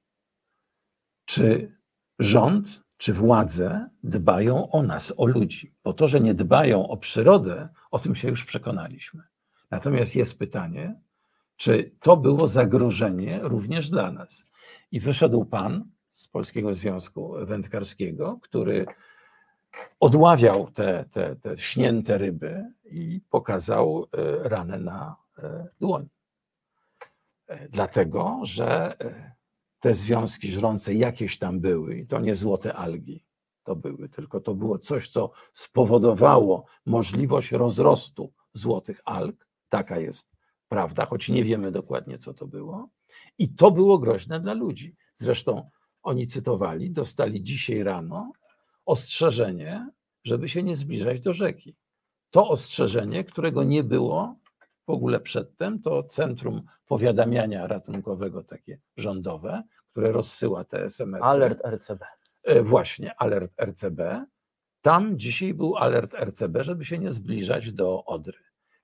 czy rząd, czy władze dbają o nas, o ludzi. Bo to, że nie dbają o przyrodę, o tym się już przekonaliśmy. Natomiast jest pytanie, czy to było zagrożenie również dla nas. I wyszedł pan z Polskiego Związku Wędkarskiego, który odławiał te śnięte ryby i pokazał ranę na dłoni. Dlatego, że te związki żrące jakieś tam były i to nie złote algi to były, tylko to było coś, co spowodowało możliwość rozrostu złotych alg. Taka jest prawda, choć nie wiemy dokładnie, co to było. I to było groźne dla ludzi. Zresztą oni cytowali, dostali dzisiaj rano ostrzeżenie, żeby się nie zbliżać do rzeki. To ostrzeżenie, którego nie było w ogóle przedtem, to Centrum Powiadamiania Ratunkowego takie rządowe, które rozsyła te SMS-y. Alert RCB. Właśnie, alert RCB. Tam dzisiaj był alert RCB, żeby się nie zbliżać do Odry.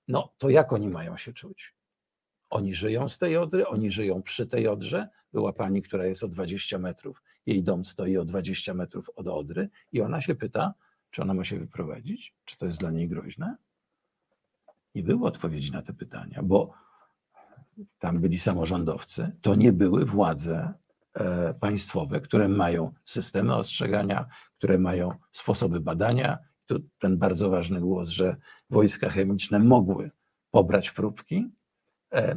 No to jak oni mają się czuć? Oni żyją z tej Odry, oni żyją przy tej Odrze. Była pani, która jest o 20 metrów Jej dom stoi o 20 metrów od Odry i ona się pyta, czy ona ma się wyprowadzić, czy to jest dla niej groźne? Nie było odpowiedzi na te pytania, bo tam byli samorządowcy, to nie były władze państwowe, które mają systemy ostrzegania, które mają sposoby badania. Tu ten bardzo ważny głos, że wojska chemiczne mogły pobrać próbki.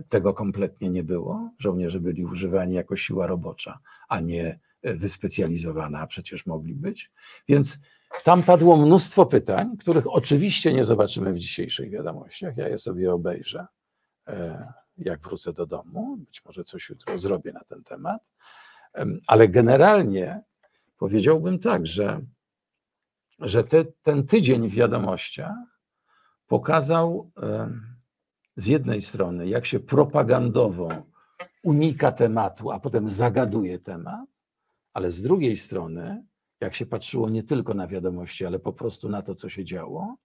Tego kompletnie nie było. Żołnierze byli używani jako siła robocza, a nie wyspecjalizowana, a przecież mogli być. Więc tam padło mnóstwo pytań, których oczywiście nie zobaczymy w dzisiejszych wiadomościach. Ja je sobie obejrzę, jak wrócę do domu. Być może coś jutro zrobię na ten temat. Ale generalnie powiedziałbym tak, że ten tydzień w wiadomościach pokazał z jednej strony, jak się propagandowo unika tematu, a potem zagaduje temat, ale z drugiej strony, jak się patrzyło nie tylko na wiadomości, ale po prostu na to, co się działo,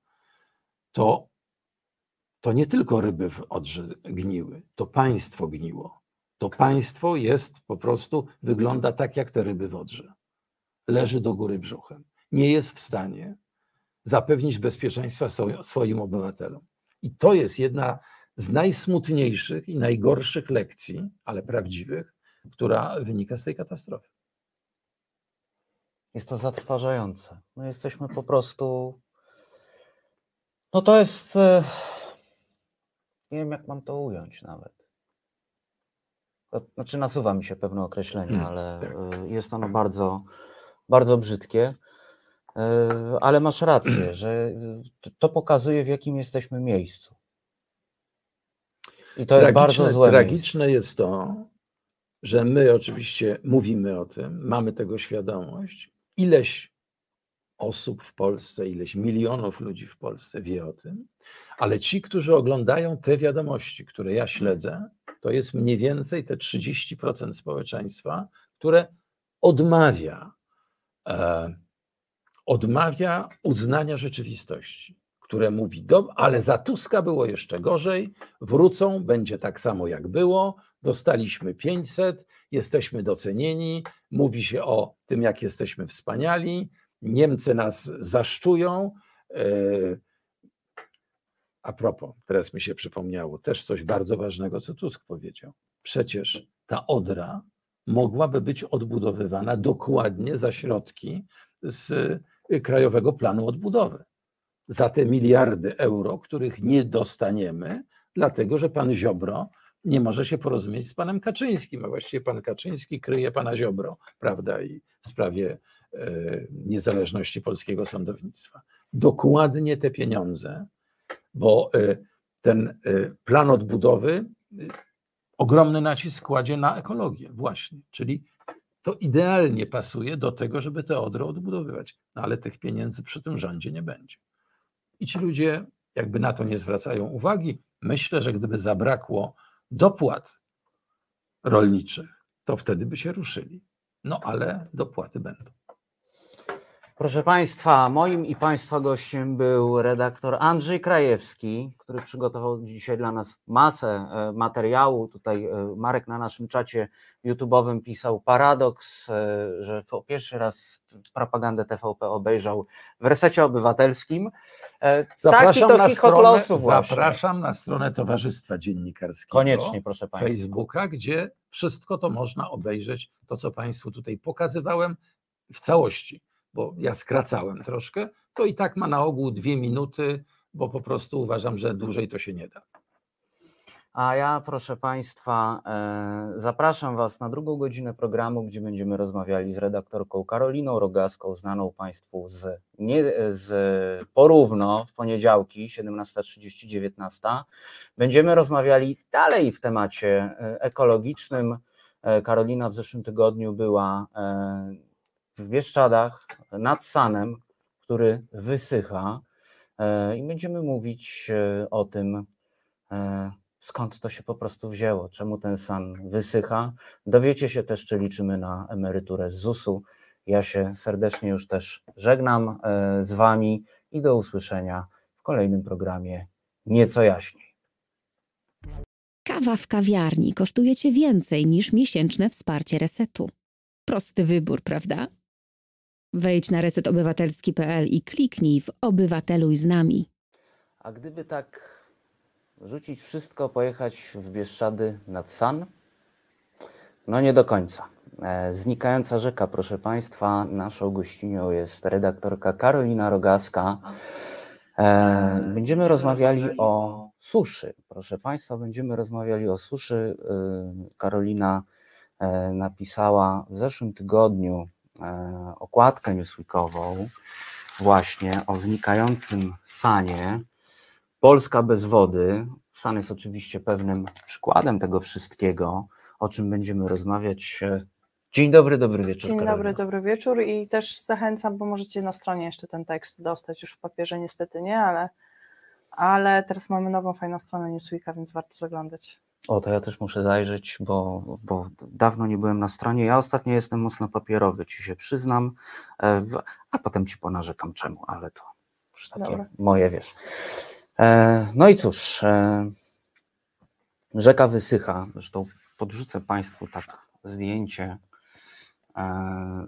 to nie tylko ryby w Odrze gniły, to państwo gniło. To państwo jest po prostu, wygląda tak jak te ryby w Odrze. Leży do góry brzuchem. Nie jest w stanie zapewnić bezpieczeństwa swoim obywatelom. I to jest jedna z najsmutniejszych i najgorszych lekcji, ale prawdziwych, która wynika z tej katastrofy. Jest to zatrważające. My jesteśmy po prostu... No to jest... Nie wiem, jak mam to ująć nawet. Znaczy nasuwa mi się pewne określenie, ale jest ono bardzo, bardzo brzydkie. Ale masz rację, że to pokazuje, w jakim jesteśmy miejscu. I to jest bardzo złe. Tragiczne jest to, że my oczywiście mówimy o tym, mamy tego świadomość. Ileś osób w Polsce, ileś milionów ludzi w Polsce wie o tym, ale ci, którzy oglądają te wiadomości, które ja śledzę, to jest mniej więcej te 30% społeczeństwa, które odmawia uznania rzeczywistości, które mówi, ale za Tuska było jeszcze gorzej, wrócą, będzie tak samo jak było, dostaliśmy 500, jesteśmy docenieni, mówi się o tym, jak jesteśmy wspaniali, Niemcy nas zaszczują. A propos, teraz mi się przypomniało też coś bardzo ważnego, co Tusk powiedział. Przecież ta Odra mogłaby być odbudowywana dokładnie za środki z Krajowego Planu Odbudowy. Za te miliardy euro, których nie dostaniemy, dlatego że pan Ziobro nie może się porozumieć z panem Kaczyńskim, a właściwie pan Kaczyński kryje pana Ziobro, prawda, i w sprawie niezależności polskiego sądownictwa. Dokładnie te pieniądze, bo ten plan odbudowy ogromny nacisk kładzie na ekologię właśnie, czyli to idealnie pasuje do tego, żeby te Odrę odbudowywać. No ale tych pieniędzy przy tym rządzie nie będzie. I ci ludzie jakby na to nie zwracają uwagi. Myślę, że gdyby zabrakło dopłat rolniczych, to wtedy by się ruszyli. No ale dopłaty będą. Proszę Państwa, moim i Państwa gościem był redaktor Andrzej Krajewski, który przygotował dzisiaj dla nas masę materiału. Tutaj Marek na naszym czacie YouTube'owym pisał paradoks, że po pierwszy raz propagandę TVP obejrzał w Resecie Obywatelskim. Zapraszam, taki to chichot losu właśnie. Zapraszam na stronę Towarzystwa Dziennikarskiego. Koniecznie, proszę Państwa. Facebooka, gdzie wszystko to można obejrzeć, to co Państwu tutaj pokazywałem w całości. Bo ja skracałem troszkę, to i tak ma na ogół 2 minuty, bo po prostu uważam, że dłużej to się nie da. A ja, proszę Państwa, zapraszam Was na 2. godzinę programu, gdzie będziemy rozmawiali z redaktorką Karoliną Rogalską, znaną Państwu z Porówno w poniedziałki, 17:30–19:00. Będziemy rozmawiali dalej w temacie ekologicznym. Karolina w zeszłym tygodniu była w Bieszczadach nad Sanem, który wysycha, i będziemy mówić o tym, skąd to się po prostu wzięło, czemu ten San wysycha. Dowiecie się też, czy liczymy na emeryturę z ZUS-u. Ja się serdecznie już też żegnam z Wami i do usłyszenia w kolejnym programie Nieco Jaśniej. Kawa w kawiarni kosztuje Cię więcej niż miesięczne wsparcie Resetu. Prosty wybór, prawda? Wejdź na resetobywatelski.pl i kliknij w Obywateluj z nami. A gdyby tak rzucić wszystko, pojechać w Bieszczady nad San? No nie do końca. Znikająca rzeka, proszę Państwa. Naszą gościnią jest redaktorka Karolina Rogalska. Będziemy rozmawiali o suszy. Proszę Państwa, będziemy rozmawiali o suszy. Karolina napisała w zeszłym tygodniu okładkę newsweekową właśnie o znikającym Sanie. Polska bez wody. San jest oczywiście pewnym przykładem tego wszystkiego, o czym będziemy rozmawiać. Dzień dobry, dobry wieczór. Dzień dobry, Karolina. Dobry wieczór i też zachęcam, bo możecie na stronie jeszcze ten tekst dostać, już w papierze niestety nie, ale teraz mamy nową, fajną stronę Newsweeka, więc warto zaglądać. O, to ja też muszę zajrzeć, bo dawno nie byłem na stronie. Ja ostatnio jestem mocno papierowy, ci się przyznam, a potem ci ponarzekam czemu, ale to już takie dobra. Moje, wiesz. No i cóż, rzeka wysycha, zresztą podrzucę Państwu tak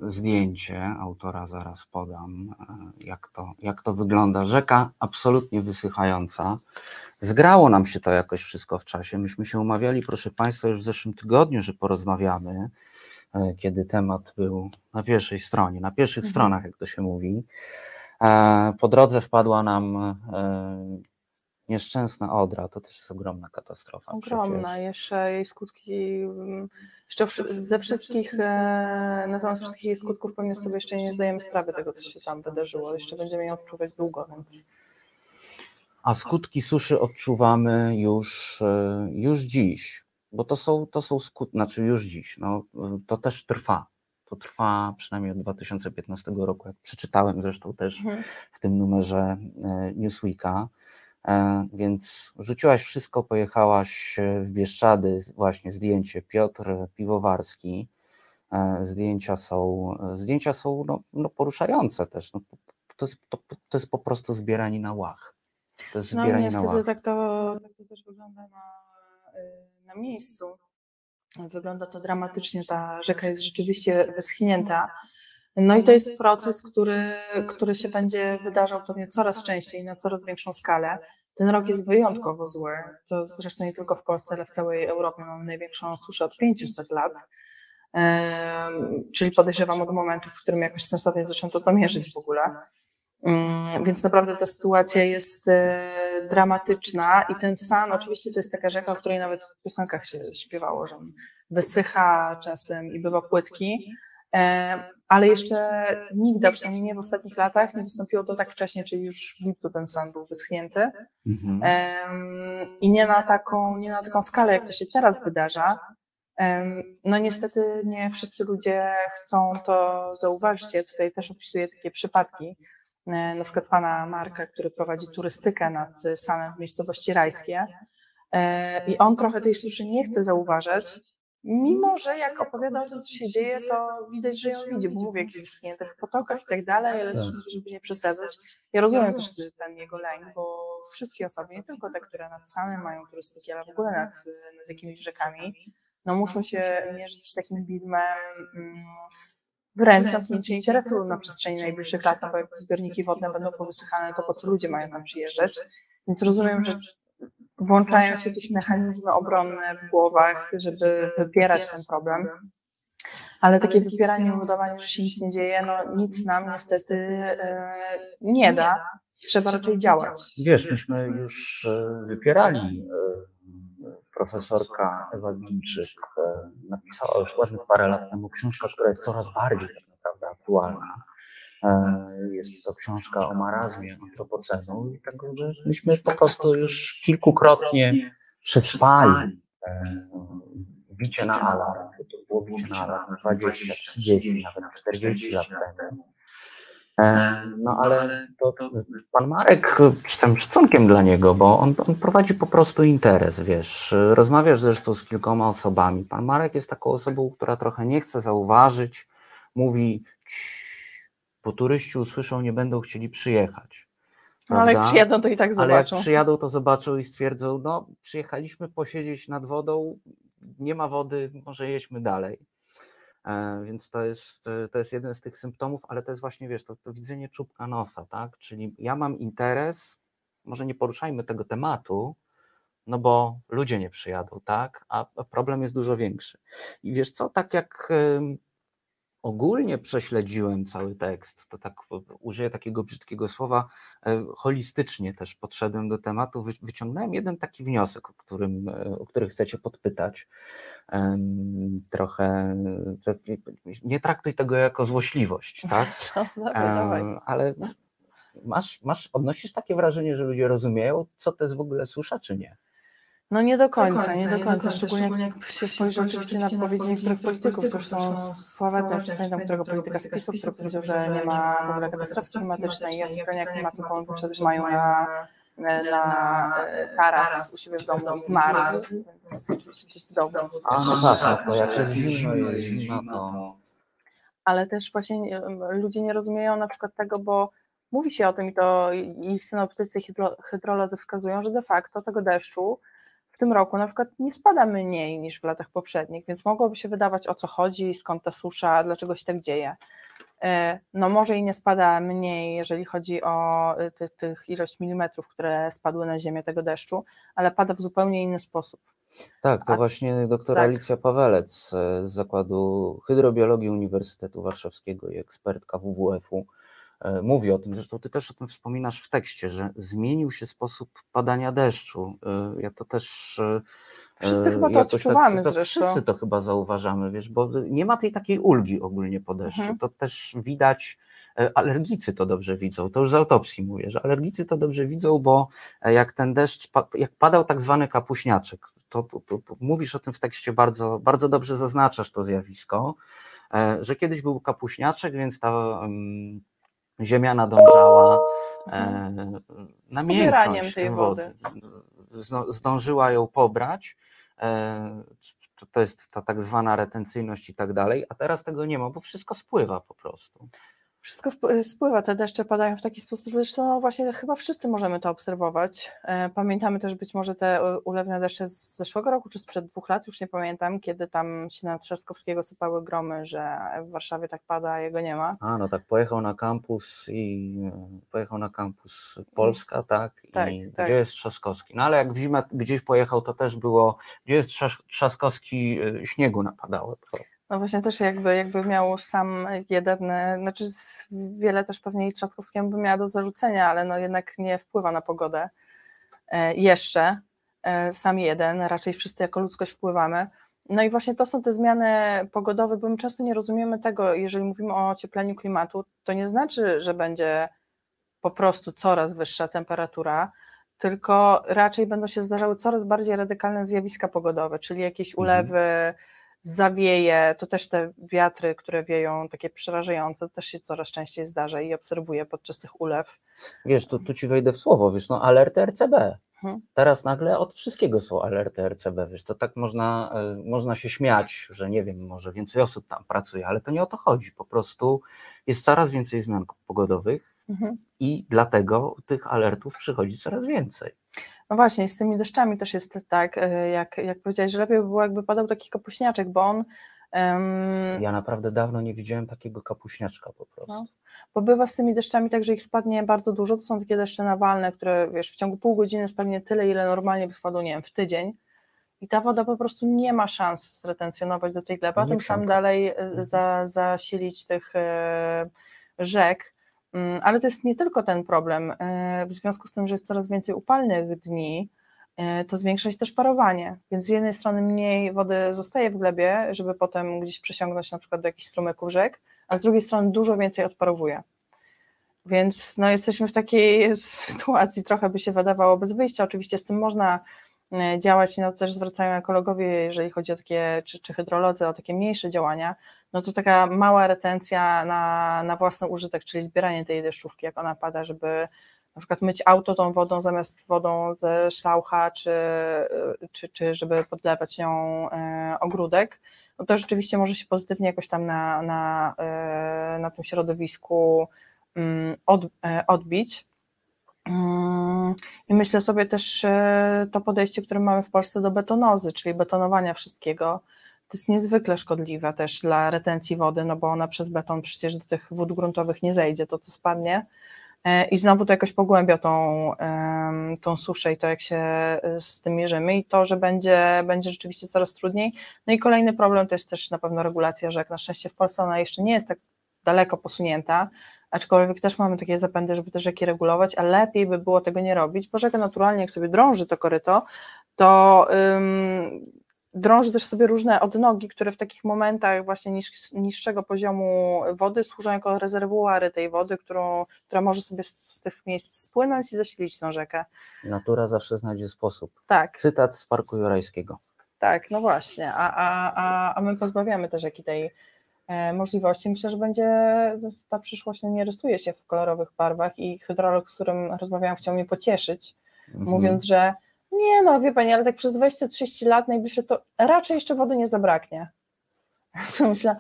zdjęcie autora zaraz podam, jak to wygląda. Rzeka absolutnie wysychająca. Zgrało nam się to jakoś wszystko w czasie. Myśmy się umawiali, proszę Państwa, już w zeszłym tygodniu, że porozmawiamy, kiedy temat był na pierwszej stronie, na pierwszych stronach, jak to się mówi. Po drodze wpadła nam nieszczęsna Odra, to też jest ogromna katastrofa. Ogromna, przecież. Jeszcze jej skutki, jeszcze ze wszystkich, natomiast wszystkich jej skutków pewnie sobie jeszcze nie zdajemy sprawy tego, co się tam wydarzyło. Jeszcze będziemy ją odczuwać długo, więc. A skutki suszy odczuwamy już dziś, bo to są skutki, znaczy już dziś, no, to też trwa. To trwa przynajmniej od 2015 roku, jak przeczytałem zresztą też w tym numerze Newsweeka. Więc rzuciłaś wszystko, pojechałaś w Bieszczady, właśnie zdjęcie Piotr Piwowarski. Zdjęcia są no poruszające też. No, to jest po prostu zbieranina łach. To jest zbieranina łach. Niestety tak to też wygląda na miejscu. Wygląda to dramatycznie, ta rzeka jest rzeczywiście wyschnięta. No i to jest proces, który się będzie wydarzał pewnie coraz częściej, na coraz większą skalę. Ten rok jest wyjątkowo zły. To zresztą nie tylko w Polsce, ale w całej Europie mamy największą suszę od 500 lat. Czyli podejrzewam od momentu, w którym jakoś sensownie zaczęto to mierzyć w ogóle. Więc naprawdę ta sytuacja jest dramatyczna i ten San, oczywiście to jest taka rzeka, o której nawet w piosenkach się śpiewało, że on wysycha czasem i bywa płytki, ale jeszcze nigdy, przynajmniej nie w ostatnich latach, nie wystąpiło to tak wcześnie, czyli już w lipcu ten San był wyschnięty i nie na taką skalę, jak to się teraz wydarza. No niestety nie wszyscy ludzie chcą to zauważyć, ja tutaj też opisuję takie przypadki, na przykład pana Marka, który prowadzi turystykę nad Sanem w miejscowości Rajskie i on trochę tej suszy nie chce zauważać, mimo że jak opowiada o tym, co się dzieje, to widać, że ją widzi, bo mówi o jakichś wyschniętych potokach i tak dalej, ale też mówi, żeby nie przesadzać. Ja rozumiem też ten jego lęk, bo wszystkie osoby, nie tylko te, które nad Sanem mają turystykę, ale w ogóle nad jakimiś rzekami, no muszą się mierzyć z takim widmem, wręcz zamknięcie interesu na przestrzeni najbliższych lat, bo jak zbiorniki wodne będą powysychane, to po co ludzie mają tam przyjeżdżać. Więc rozumiem, że włączają się jakieś mechanizmy obronne w głowach, żeby wypierać ten problem. Ale takie wypieranie, udawanie, że się nic nie dzieje, no nic nam niestety nie da. Trzeba raczej działać. Wiesz, myśmy już wypierali. Profesorka Ewa Gimczyk napisała już ładnych parę lat temu książkę, która jest coraz bardziej tak naprawdę aktualna. Jest to książka o marazmie antropocenu i tak, że myśmy po prostu już kilkukrotnie przespali bicie na alarm, to było bicie na alarm 20, 30, nawet 40 lat temu. No ale to pan Marek, z tym szacunkiem dla niego, bo on prowadzi po prostu interes, wiesz, rozmawiasz zresztą z kilkoma osobami, pan Marek jest taką osobą, która trochę nie chce zauważyć, mówi, bo turyści usłyszą, nie będą chcieli przyjechać. Prawda? Ale jak przyjadą, to i tak zobaczą. Ale jak przyjadą, to zobaczą i stwierdzą, no przyjechaliśmy posiedzieć nad wodą, nie ma wody, może jedźmy dalej. Więc to jest jeden z tych symptomów, ale to jest właśnie, wiesz, to widzenie czubka nosa, tak? Czyli ja mam interes, może nie poruszajmy tego tematu, no bo ludzie nie przyjadą, tak? A problem jest dużo większy. I wiesz co, tak jak ogólnie prześledziłem cały tekst, to tak użyję takiego brzydkiego słowa, holistycznie też podszedłem do tematu, wyciągnąłem jeden taki wniosek, o który chcecie podpytać. Trochę, nie traktuj tego jako złośliwość, tak? No, dobra, ale odnosisz takie wrażenie, że ludzie rozumieją, co to jest w ogóle, susza, czy nie? No nie do końca. Szczególnie jak się spojrzy oczywiście na wypowiedzi niektórych polityków, którzy są sławetne, już nie pamiętam którego polityka z PiS-u, który powiedział, że nie ma w ogóle katastrofy klimatycznej i ocieplenia klimatu, bo oni mają na taras u siebie w domu i zmarł, więc dowód. Tak, bo jak jest zimno. Ale też właśnie ludzie nie rozumieją na przykład tego, bo mówi się o tym i synoptycy, hydrolodzy wskazują, że de facto tego deszczu w tym roku na przykład nie spada mniej niż w latach poprzednich, więc mogłoby się wydawać, o co chodzi, skąd ta susza, dlaczego się tak dzieje. No może i nie spada mniej, jeżeli chodzi o tych ilość milimetrów, które spadły na ziemię tego deszczu, ale pada w zupełnie inny sposób. Tak, to właśnie doktora Alicja Pawelec z Zakładu Hydrobiologii Uniwersytetu Warszawskiego i ekspertka WWF-u mówi o tym, zresztą ty też o tym wspominasz w tekście, że zmienił się sposób padania deszczu. Ja to też... Wszyscy chyba to odczuwamy zresztą. Wszyscy to chyba zauważamy, wiesz, bo nie ma tej takiej ulgi ogólnie po deszczu. Mhm. To też widać, alergicy to dobrze widzą, to już z autopsji mówię, że alergicy to dobrze widzą, bo jak ten deszcz, jak padał tak zwany kapuśniaczek, to mówisz o tym w tekście bardzo, bardzo dobrze, zaznaczasz to zjawisko, że kiedyś był kapuśniaczek, więc ta... ziemia nadążała na miękkość tej wody. Zdążyła ją pobrać, to jest ta tak zwana retencyjność i tak dalej, a teraz tego nie ma, bo wszystko spływa po prostu. Wszystko spływa, te deszcze padają w taki sposób, zresztą właśnie chyba wszyscy możemy to obserwować. Pamiętamy też być może te ulewne deszcze z zeszłego roku, czy sprzed 2 lat, już nie pamiętam, kiedy tam się na Trzaskowskiego sypały gromy, że w Warszawie tak pada, a jego nie ma. A no tak, pojechał na kampus Polska, tak. Gdzie jest Trzaskowski? No ale jak w zimę gdzieś pojechał, to też było, gdzie jest Trzaskowski, śniegu napadało. No właśnie też jakby miał sam jeden, znaczy wiele też pewnie i Trzaskowskiemu by miała do zarzucenia, ale no jednak nie wpływa na pogodę jeszcze, sam jeden, raczej wszyscy jako ludzkość wpływamy. No i właśnie to są te zmiany pogodowe, bo my często nie rozumiemy tego, jeżeli mówimy o ociepleniu klimatu, to nie znaczy, że będzie po prostu coraz wyższa temperatura, tylko raczej będą się zdarzały coraz bardziej radykalne zjawiska pogodowe, czyli jakieś ulewy, zawieje, to też te wiatry, które wieją, takie przerażające, też się coraz częściej zdarza i obserwuję podczas tych ulew. Wiesz, tu ci wejdę w słowo, wiesz, no alerty RCB. Teraz nagle od wszystkiego są alerty RCB, wiesz, to tak można się śmiać, że nie wiem, może więcej osób tam pracuje, ale to nie o to chodzi, po prostu jest coraz więcej zmian pogodowych i dlatego tych alertów przychodzi coraz więcej. No właśnie, z tymi deszczami też jest tak, jak powiedziałeś, że lepiej by było, jakby padał taki kapuśniaczek, bo on... Ja naprawdę dawno nie widziałem takiego kapuśniaczka po prostu. No, bo bywa z tymi deszczami tak, że ich spadnie bardzo dużo, to są takie deszcze nawalne, które wiesz, w ciągu pół godziny spadnie tyle, ile normalnie by spadło, nie wiem, w tydzień i ta woda po prostu nie ma szans zretencjonować do tej gleby, a tym samym dalej zasilić tych rzek. Ale to jest nie tylko ten problem, w związku z tym, że jest coraz więcej upalnych dni, to zwiększa się też parowanie, więc z jednej strony mniej wody zostaje w glebie, żeby potem gdzieś przesiągnąć na przykład do jakichś strumyków rzek, a z drugiej strony dużo więcej odparowuje. Więc no, jesteśmy w takiej sytuacji, trochę by się wydawało bez wyjścia, oczywiście z tym można działać, no to też zwracają ekologowie, jeżeli chodzi o takie, czy hydrolodzy, o takie mniejsze działania, no to taka mała retencja na własny użytek, czyli zbieranie tej deszczówki, jak ona pada, żeby na przykład myć auto tą wodą zamiast wodą ze szlaucha, czy żeby podlewać nią ogródek, no to rzeczywiście może się pozytywnie jakoś tam na tym środowisku odbić. I myślę sobie też to podejście, które mamy w Polsce do betonozy, czyli betonowania wszystkiego, jest niezwykle szkodliwa też dla retencji wody, no bo ona przez beton przecież do tych wód gruntowych nie zejdzie, to co spadnie. I znowu to jakoś pogłębia tą suszę i to, jak się z tym mierzymy, i to, że będzie rzeczywiście coraz trudniej. No i kolejny problem to jest też na pewno regulacja rzek. Na szczęście w Polsce ona jeszcze nie jest tak daleko posunięta, aczkolwiek też mamy takie zapędy, żeby te rzeki regulować, a lepiej by było tego nie robić, bo rzeka naturalnie, jak sobie drąży to koryto, to drąży też sobie różne odnogi, które w takich momentach właśnie niższego poziomu wody służą jako rezerwuary tej wody, która może sobie z tych miejsc spłynąć i zasilić tą rzekę. Natura zawsze znajdzie sposób. Tak. Cytat z Parku Jurajskiego. Tak, no właśnie, a my pozbawiamy te rzeki tej możliwości. Myślę, że ta przyszłość nie rysuje się w kolorowych barwach i hydrolog, z którym rozmawiałam, chciał mnie pocieszyć, mówiąc, że nie, no wie pani, ale tak przez 20-30 lat najbliższe to raczej jeszcze wody nie zabraknie. Ja myślę,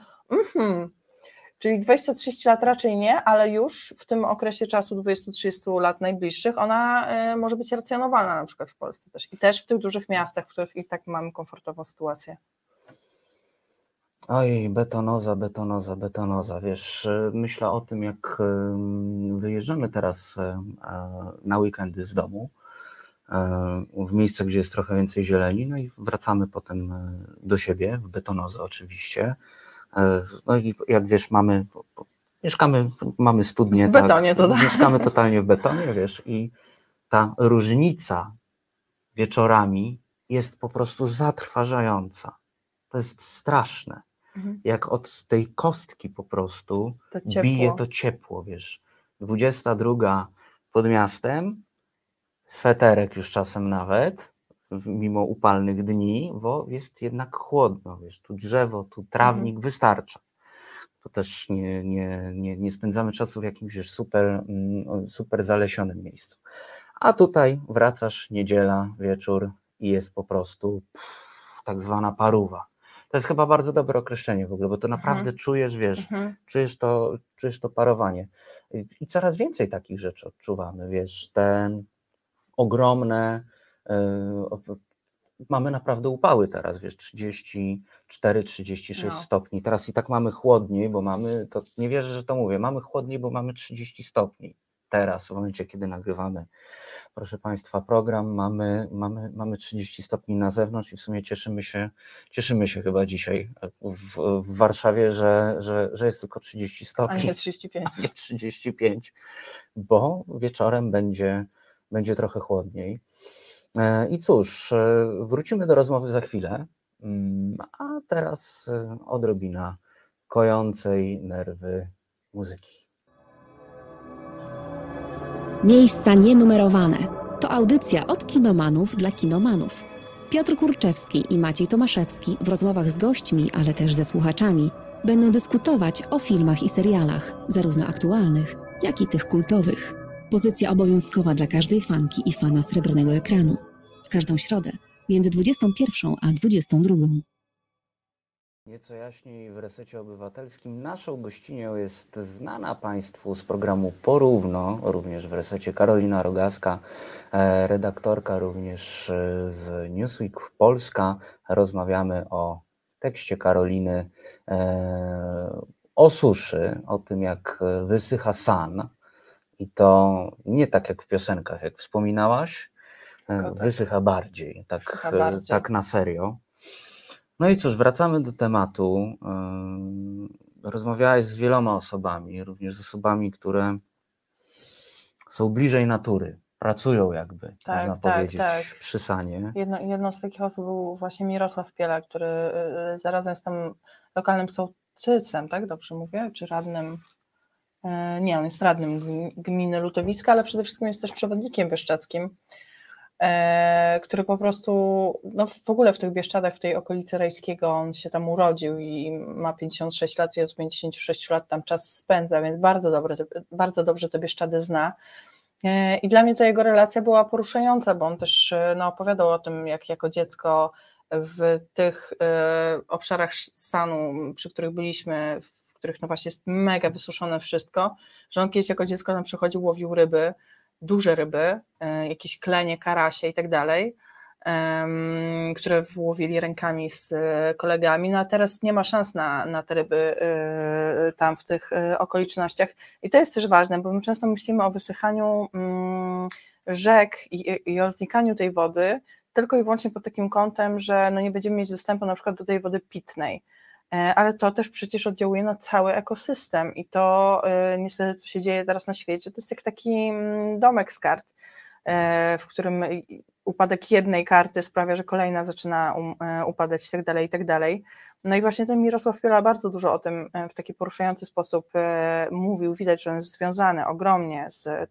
czyli 20-30 lat raczej nie, ale już w tym okresie czasu 20-30 lat najbliższych ona może być racjonowana na przykład w Polsce też. I też w tych dużych miastach, w których i tak mamy komfortową sytuację. Oj, betonoza, wiesz, myślę o tym, jak wyjeżdżamy teraz na weekendy z domu, w miejsce, gdzie jest trochę więcej zieleni, no i wracamy potem do siebie, w betonozę oczywiście. No i jak wiesz, mamy studnię, w betonie, tak, mieszkamy totalnie w betonie, wiesz, i ta różnica wieczorami jest po prostu zatrważająca. To jest straszne. Jak od tej kostki po prostu to bije to ciepło, wiesz. 22 pod miastem, sweterek już czasem nawet, mimo upalnych dni, bo jest jednak chłodno, wiesz, tu drzewo, tu trawnik, wystarcza. To też nie spędzamy czasu w jakimś już super zalesionym miejscu. A tutaj wracasz, niedziela, wieczór i jest po prostu tak zwana paruwa. To jest chyba bardzo dobre określenie w ogóle, bo to naprawdę czujesz, wiesz, czujesz to parowanie. I coraz więcej takich rzeczy odczuwamy, wiesz, te ogromne, mamy naprawdę upały teraz, wiesz, 34-36 stopni, teraz i tak mamy chłodniej, bo mamy, to nie wierzę, że to mówię, mamy chłodniej, bo mamy 30 stopni teraz, w momencie, kiedy nagrywamy, proszę Państwa, program, mamy 30 stopni na zewnątrz i w sumie cieszymy się chyba dzisiaj w Warszawie, że jest tylko 30 stopni, a nie 35, bo wieczorem będzie trochę chłodniej. I cóż, wrócimy do rozmowy za chwilę, a teraz odrobina kojącej nerwy muzyki. Miejsca nienumerowane to audycja od kinomanów dla kinomanów. Piotr Kurczewski i Maciej Tomaszewski w rozmowach z gośćmi, ale też ze słuchaczami będą dyskutować o filmach i serialach, zarówno aktualnych, jak i tych kultowych. Pozycja obowiązkowa dla każdej fanki i fana srebrnego ekranu. W każdą środę między 21 a 22. Nieco jaśniej w Resecie Obywatelskim. Naszą gościnią jest znana Państwu z programu Porówno, również w Resecie, Karolina Rogalska, redaktorka również z Newsweek Polska. Rozmawiamy o tekście Karoliny, o suszy, o tym, jak wysycha San. I to nie tak jak w piosenkach, jak wspominałaś, tak. Wysycha bardziej. Tak na serio. No i cóż, wracamy do tematu. Rozmawiałaś z wieloma osobami, również z osobami, które są bliżej natury, pracują jakby, tak, można powiedzieć, przy Sanie. Jedną z takich osób był właśnie Mirosław Pielak, który zarazem jest tam lokalnym sołtysem, tak dobrze mówię, czy radnym? Nie, on jest radnym gminy Lutowiska, ale przede wszystkim jest też przewodnikiem bieszczadzkim, który po prostu, no w ogóle w tych Bieszczadach, w tej okolicy Rajskiego, on się tam urodził i ma 56 lat i od 56 lat tam czas spędza, więc bardzo dobrze te Bieszczady zna. I dla mnie ta jego relacja była poruszająca, bo on też opowiadał o tym, jak jako dziecko w tych obszarach Sanu, przy których byliśmy, których no właśnie jest mega wysuszone wszystko, że on kiedyś jako dziecko tam przychodził, łowił ryby, duże ryby, jakieś klenie, karasie i tak dalej, które wyłowili rękami z kolegami, no a teraz nie ma szans na te ryby tam w tych okolicznościach. I to jest też ważne, bo my często myślimy o wysychaniu rzek i o znikaniu tej wody tylko i wyłącznie pod takim kątem, że no nie będziemy mieć dostępu na przykład do tej wody pitnej, ale to też przecież oddziałuje na cały ekosystem i to niestety, co się dzieje teraz na świecie, to jest jak taki domek z kart, w którym upadek jednej karty sprawia, że kolejna zaczyna upadać i tak dalej, i tak dalej. No i właśnie ten Mirosław Pielak bardzo dużo o tym w taki poruszający sposób mówił, widać, że on jest związany ogromnie z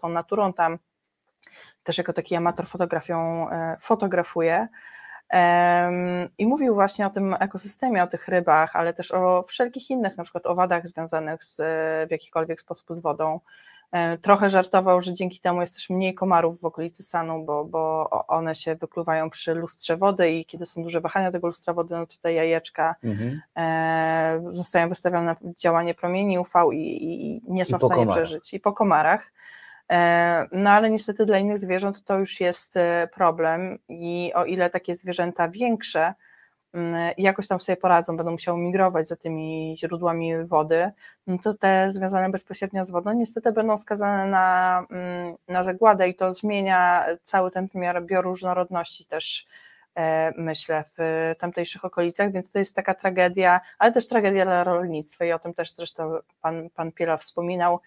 tą naturą tam, też jako taki amator fotografuje i mówił właśnie o tym ekosystemie, o tych rybach, ale też o wszelkich innych, na przykład owadach związanych w jakikolwiek sposób z wodą. Trochę żartował, że dzięki temu jest też mniej komarów w okolicy Sanu, bo one się wykluwają przy lustrze wody i kiedy są duże wahania tego lustra wody, no to te jajeczka zostają wystawione na działanie promieni UV i nie są w stanie przeżyć. I po komarach. No ale niestety dla innych zwierząt to już jest problem i o ile takie zwierzęta większe jakoś tam sobie poradzą, będą musiały migrować za tymi źródłami wody, no to te związane bezpośrednio z wodą niestety będą skazane na zagładę i to zmienia cały ten wymiar bioróżnorodności też, myślę, w tamtejszych okolicach, więc to jest taka tragedia, ale też tragedia dla rolnictwa i o tym też zresztą pan Piela wspominał.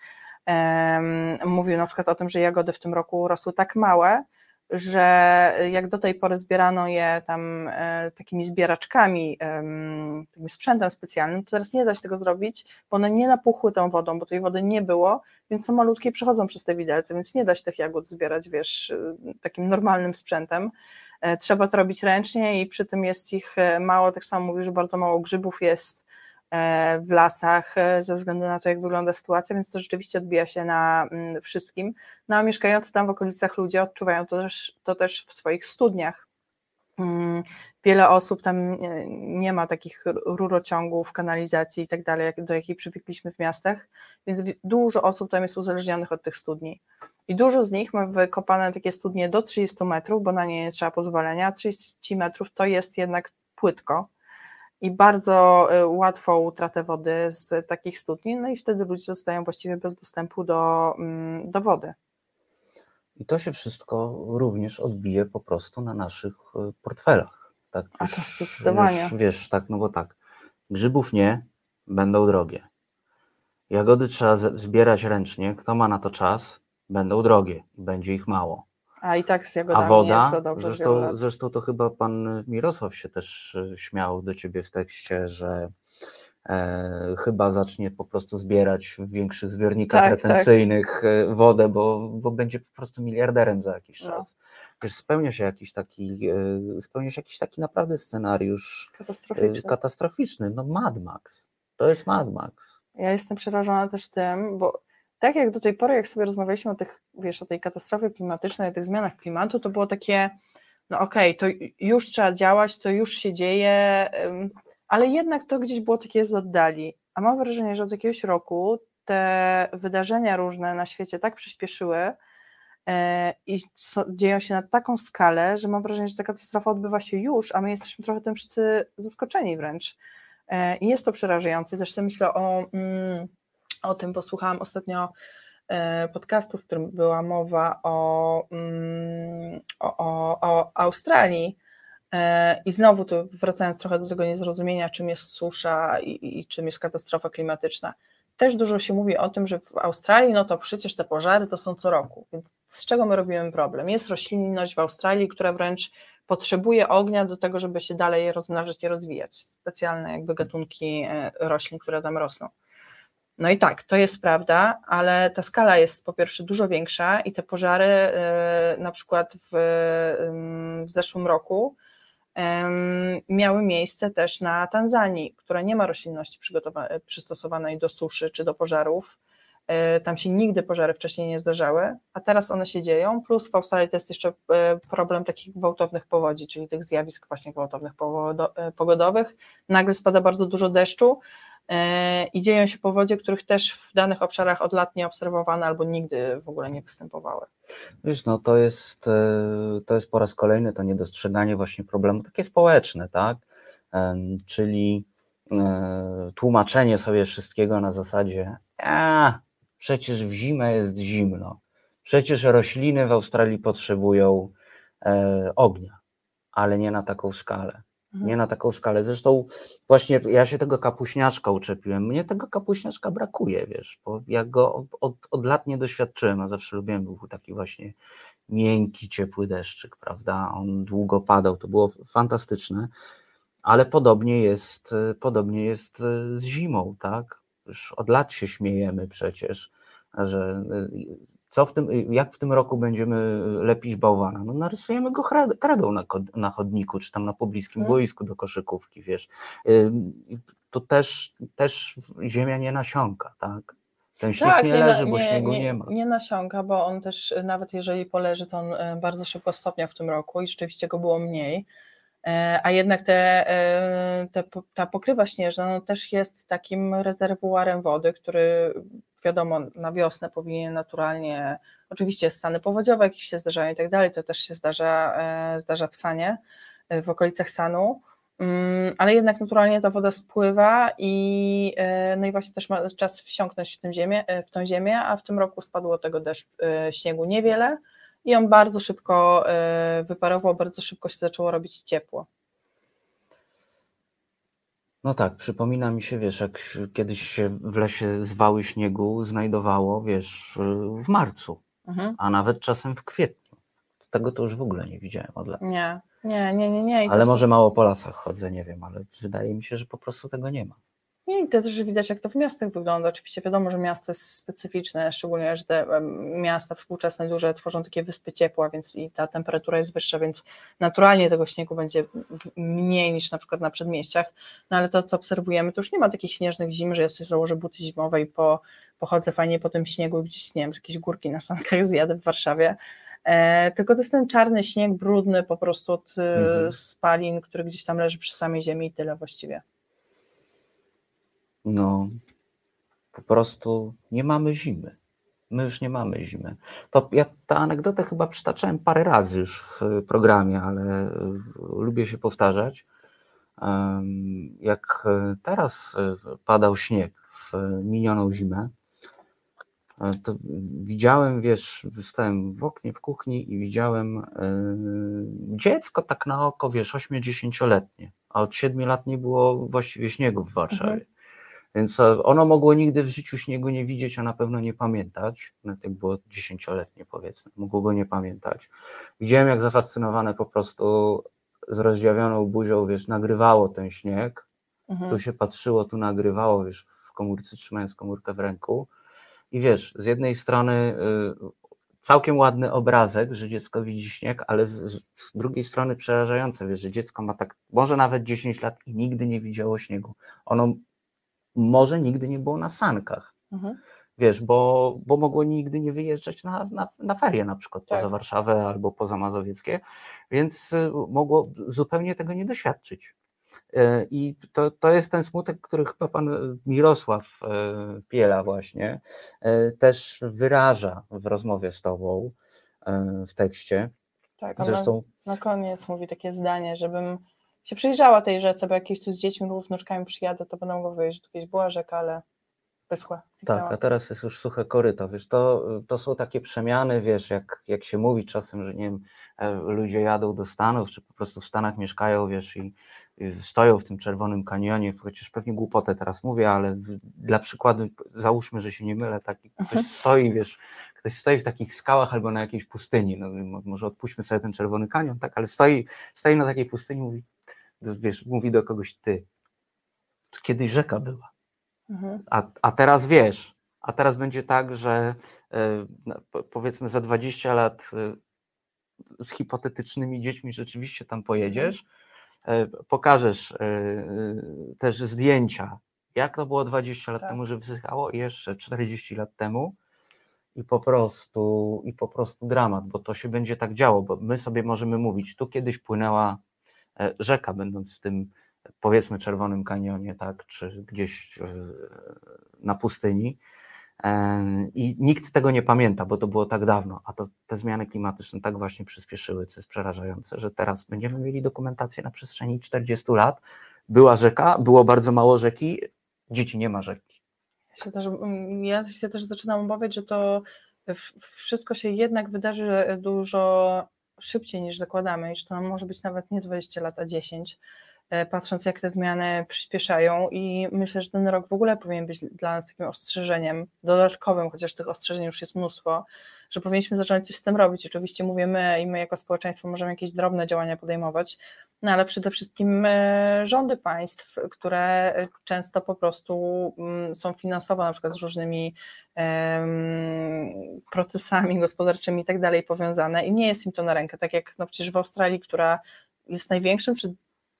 Mówił na przykład o tym, że jagody w tym roku rosły tak małe, że jak do tej pory zbierano je tam takimi zbieraczkami, takim sprzętem specjalnym, to teraz nie da się tego zrobić, bo one nie napuchły tą wodą, bo tej wody nie było, więc są malutkie, przechodzą przez te widelce, więc nie da się tych jagód zbierać, wiesz, takim normalnym sprzętem. Trzeba to robić ręcznie i przy tym jest ich mało, tak samo mówił, że bardzo mało grzybów jest w lasach ze względu na to, jak wygląda sytuacja, więc to rzeczywiście odbija się na wszystkim. No a mieszkający tam w okolicach ludzie odczuwają to też w swoich studniach. Wiele osób tam nie ma takich rurociągów, kanalizacji i tak dalej, do jakiej przywykliśmy w miastach, więc dużo osób tam jest uzależnionych od tych studni. I dużo z nich ma wykopane takie studnie do 30 metrów, bo na nie trzeba pozwolenia. 30 metrów to jest jednak płytko. I bardzo łatwą utratę wody z takich studni, no i wtedy ludzie zostają właściwie bez dostępu do wody. I to się wszystko również odbije po prostu na naszych portfelach. Tak? A to zdecydowanie. Już, wiesz, tak, no bo tak, grzybów nie, będą drogie. Jagody trzeba zbierać ręcznie, kto ma na to czas, będą drogie, będzie ich mało. A i tak z jagodami woda, jest to dobrze. Zresztą to chyba pan Mirosław się też śmiał do ciebie w tekście, że chyba zacznie po prostu zbierać w większych zbiornikach retencyjnych wodę, bo będzie po prostu miliarderem za jakiś czas. Wiesz, spełnia się jakiś taki naprawdę scenariusz katastroficzny. No Mad Max. To jest Mad Max. Ja jestem przerażona też tym, bo tak jak do tej pory, jak sobie rozmawialiśmy o tej katastrofie klimatycznej, o tych zmianach klimatu, to było takie, no okej, to już trzeba działać, to już się dzieje, ale jednak to gdzieś było takie z oddali. A mam wrażenie, że od jakiegoś roku te wydarzenia różne na świecie tak przyspieszyły i dzieją się na taką skalę, że mam wrażenie, że ta katastrofa odbywa się już, a my jesteśmy trochę tym wszyscy zaskoczeni wręcz. I jest to przerażające. Też sobie myślę o tym posłuchałam ostatnio podcastu, w którym była mowa o Australii i znowu tu wracając trochę do tego niezrozumienia, czym jest susza i czym jest katastrofa klimatyczna. Też dużo się mówi o tym, że w Australii no to przecież te pożary to są co roku, więc z czego my robimy problem? Jest roślinność w Australii, która wręcz potrzebuje ognia do tego, żeby się dalej rozmnażać i rozwijać. Specjalne jakby gatunki roślin, które tam rosną. No i tak, to jest prawda, ale ta skala jest po pierwsze dużo większa i te pożary na przykład w zeszłym roku miały miejsce też na Tanzanii, która nie ma roślinności przystosowanej do suszy czy do pożarów. Tam się nigdy pożary wcześniej nie zdarzały, a teraz one się dzieją, plus w Australii to jest jeszcze problem takich gwałtownych powodzi, czyli tych zjawisk właśnie gwałtownych pogodowych. Nagle spada bardzo dużo deszczu, i dzieją się powodzie, których też w danych obszarach od lat nie obserwowane albo nigdy w ogóle nie występowały. Wiesz, no to jest po raz kolejny to niedostrzeganie właśnie problemu, takie społeczne, tak? Czyli tłumaczenie sobie wszystkiego na zasadzie przecież w zimę jest zimno, przecież rośliny w Australii potrzebują ognia, ale nie na taką skalę. Nie na taką skalę. Zresztą właśnie ja się tego kapuśniaczka uczepiłem. Mnie tego kapuśniaczka brakuje, wiesz, bo ja go od lat nie doświadczyłem, a zawsze lubiłem, był taki właśnie miękki, ciepły deszczyk, prawda? On długo padał, to było fantastyczne, ale podobnie jest z zimą, tak? Już od lat się śmiejemy przecież, że jak w tym roku będziemy lepić bałwana? No narysujemy go kredą na chodniku, czy tam na pobliskim boisku do koszykówki, wiesz. To też ziemia nie nasiąka, tak? Ten śnieg bo śniegu nie ma. Nie nasiąka, bo on też, nawet jeżeli poleży, to on bardzo szybko stopnia w tym roku i rzeczywiście go było mniej, a jednak ta pokrywa śnieżna no też jest takim rezerwuarem wody, który wiadomo, na wiosnę powinien naturalnie, oczywiście stany powodziowe jakieś się zdarzają i tak dalej, to też się zdarza w Sanie, w okolicach Sanu, ale jednak naturalnie ta woda spływa i no i właśnie też ma czas wsiąknąć w tą ziemię, a w tym roku spadło tego śniegu niewiele i on bardzo szybko wyparował, bardzo szybko się zaczęło robić ciepło. No tak, przypomina mi się, wiesz, jak kiedyś się w lesie zwały śniegu znajdowało, wiesz, w marcu, a nawet czasem w kwietniu. Tego to już w ogóle nie widziałem od lat. Nie. Ale może mało po lasach chodzę, nie wiem, ale wydaje mi się, że po prostu tego nie ma. I to też widać, jak to w miastach wygląda. Oczywiście wiadomo, że miasto jest specyficzne, szczególnie, że te miasta współczesne duże tworzą takie wyspy ciepła, więc i ta temperatura jest wyższa, więc naturalnie tego śniegu będzie mniej niż na przykład na przedmieściach, no ale to, co obserwujemy, to już nie ma takich śnieżnych zim, że ja sobie założę buty zimowe i pochodzę fajnie po tym śniegu gdzieś, nie wiem, z jakiejś górki na sankach zjadę w Warszawie, tylko to jest ten czarny śnieg, brudny po prostu od spalin, który gdzieś tam leży przy samej ziemi i tyle właściwie. No, po prostu nie mamy zimy. My już nie mamy zimy. To ja tę anegdotę chyba przytaczałem parę razy już w programie, ale lubię się powtarzać. Jak teraz padał śnieg w minioną zimę, to widziałem, wiesz, stałem w oknie, w kuchni i widziałem dziecko tak na oko, wiesz, 8-10-letnie, a od 7 lat nie było właściwie śniegu w Warszawie. Więc ono mogło nigdy w życiu śniegu nie widzieć, a na pewno nie pamiętać. No tak było 10-letnie, powiedzmy, mogło go nie pamiętać. Widziałem, jak zafascynowane po prostu z rozdziawioną buzią, wiesz, nagrywało ten śnieg. Tu się patrzyło, tu nagrywało, wiesz, w komórce, trzymając komórkę w ręku. I wiesz, z jednej strony całkiem ładny obrazek, że dziecko widzi śnieg, ale z drugiej strony przerażające, wiesz, że dziecko ma tak, może nawet 10 lat i nigdy nie widziało śniegu. Ono może nigdy nie było na sankach, wiesz, bo mogło nigdy nie wyjeżdżać na ferie na przykład poza Warszawę albo poza Mazowieckie, więc mogło zupełnie tego nie doświadczyć. I to jest ten smutek, który chyba pan Mirosław Piela właśnie też wyraża w rozmowie z tobą w tekście. Tak, on zresztą na koniec mówi takie zdanie, żebym się przyjrzała tej rzece, bo jakieś tu z dziećmi lub wnuczkami przyjadę, to będą mogły wyjść, że tu kiedyś była rzeka, ale wyschła. Zniknęła. Tak, a teraz jest już suche koryto, wiesz, to są takie przemiany, wiesz, jak się mówi czasem, że nie wiem, ludzie jadą do Stanów, czy po prostu w Stanach mieszkają, wiesz, i stoją w tym czerwonym kanionie, chociaż pewnie głupotę teraz mówię, ale dla przykładu, załóżmy, że się nie mylę, taki ktoś stoi, wiesz, ktoś stoi w takich skałach albo na jakiejś pustyni, no, może odpuśćmy sobie ten czerwony kanion, tak, ale stoi na takiej pustyni, mówi, wiesz, mówi do kogoś ty. Kiedyś rzeka była. A teraz wiesz, a teraz będzie tak, że powiedzmy za 20 lat z hipotetycznymi dziećmi rzeczywiście tam pojedziesz, pokażesz też zdjęcia, jak to było 20 lat temu, że wysychało i jeszcze 40 lat temu. I po prostu dramat, bo to się będzie tak działo, bo my sobie możemy mówić, tu kiedyś płynęła rzeka, będąc w tym powiedzmy Czerwonym Kanionie, tak, czy gdzieś na pustyni. I nikt tego nie pamięta, bo to było tak dawno, a to te zmiany klimatyczne tak właśnie przyspieszyły, co jest przerażające, że teraz będziemy mieli dokumentację na przestrzeni 40 lat. Była rzeka, było bardzo mało rzeki, dzieci nie ma rzeki. Ja się też zaczynam obawiać, że to wszystko się jednak wydarzy dużo szybciej niż zakładamy i że to może być nawet nie 20 lat, a 10, patrząc jak te zmiany przyspieszają, i myślę, że ten rok w ogóle powinien być dla nas takim ostrzeżeniem dodatkowym, chociaż tych ostrzeżeń już jest mnóstwo, że powinniśmy zacząć coś z tym robić. Oczywiście mówię my i my jako społeczeństwo możemy jakieś drobne działania podejmować, no ale przede wszystkim rządy państw, które często po prostu są finansowo na przykład z różnymi procesami gospodarczymi i tak dalej powiązane i nie jest im to na rękę, tak jak no przecież w Australii, która jest największym czy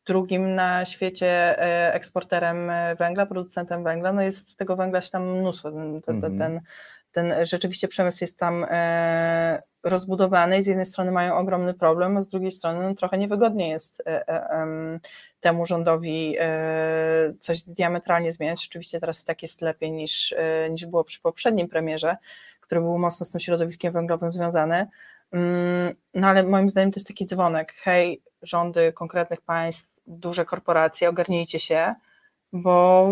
drugim na świecie eksporterem węgla, producentem węgla, no jest tego węgla się tam mnóstwo, ten rzeczywiście przemysł jest tam rozbudowany i z jednej strony mają ogromny problem, a z drugiej strony no, trochę niewygodnie jest temu rządowi coś diametralnie zmieniać. Oczywiście teraz tak jest lepiej niż było przy poprzednim premierze, który był mocno z tym środowiskiem węglowym związany, no ale moim zdaniem to jest taki dzwonek, hej, rządy konkretnych państw, duże korporacje, ogarnijcie się, bo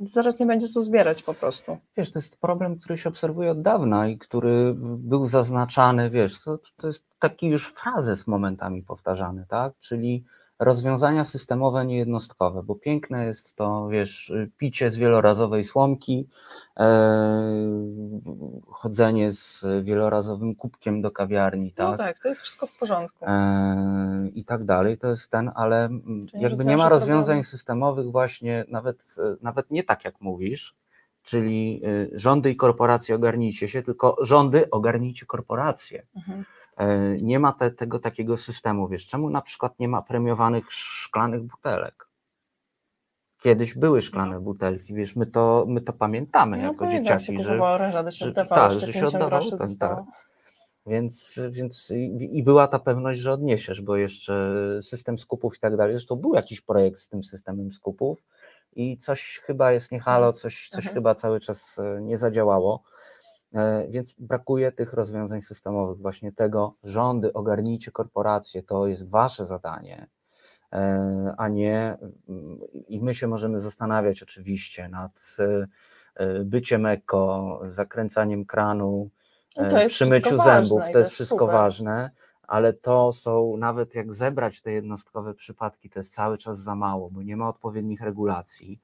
zaraz nie będzie co zbierać po prostu. Wiesz, to jest problem, który się obserwuje od dawna i który był zaznaczany, wiesz, to jest taki już frazes momentami powtarzany, tak? Czyli rozwiązania systemowe, niejednostkowe, bo piękne jest to, wiesz, picie z wielorazowej słomki, chodzenie z wielorazowym kubkiem do kawiarni, tak? No tak, to jest wszystko w porządku. I tak dalej, to jest ten, ale czyli jakby nie ma rozwiązań systemowych właśnie, nawet nie tak jak mówisz, czyli rządy i korporacje ogarnijcie się, tylko rządy ogarnijcie korporacje. Mhm. Nie ma tego takiego systemu, wiesz, czemu na przykład nie ma premiowanych szklanych butelek? Kiedyś były szklane butelki, wiesz, my to pamiętamy no, jako dzieciaki, się kupowało oręża, że się oddawało ten, tak. Więc i była ta pewność, że odniesiesz, bo jeszcze system skupów i tak dalej, zresztą był jakiś projekt z tym systemem skupów i coś chyba jest nie halo, coś chyba cały czas nie zadziałało. Więc brakuje tych rozwiązań systemowych, właśnie tego, rządy, ogarnijcie korporacje, to jest wasze zadanie, a nie, i my się możemy zastanawiać oczywiście nad byciem eko, zakręcaniem kranu, no przymyciu zębów, to jest wszystko ważne, ale to są, nawet jak zebrać te jednostkowe przypadki, to jest cały czas za mało, bo nie ma odpowiednich regulacji.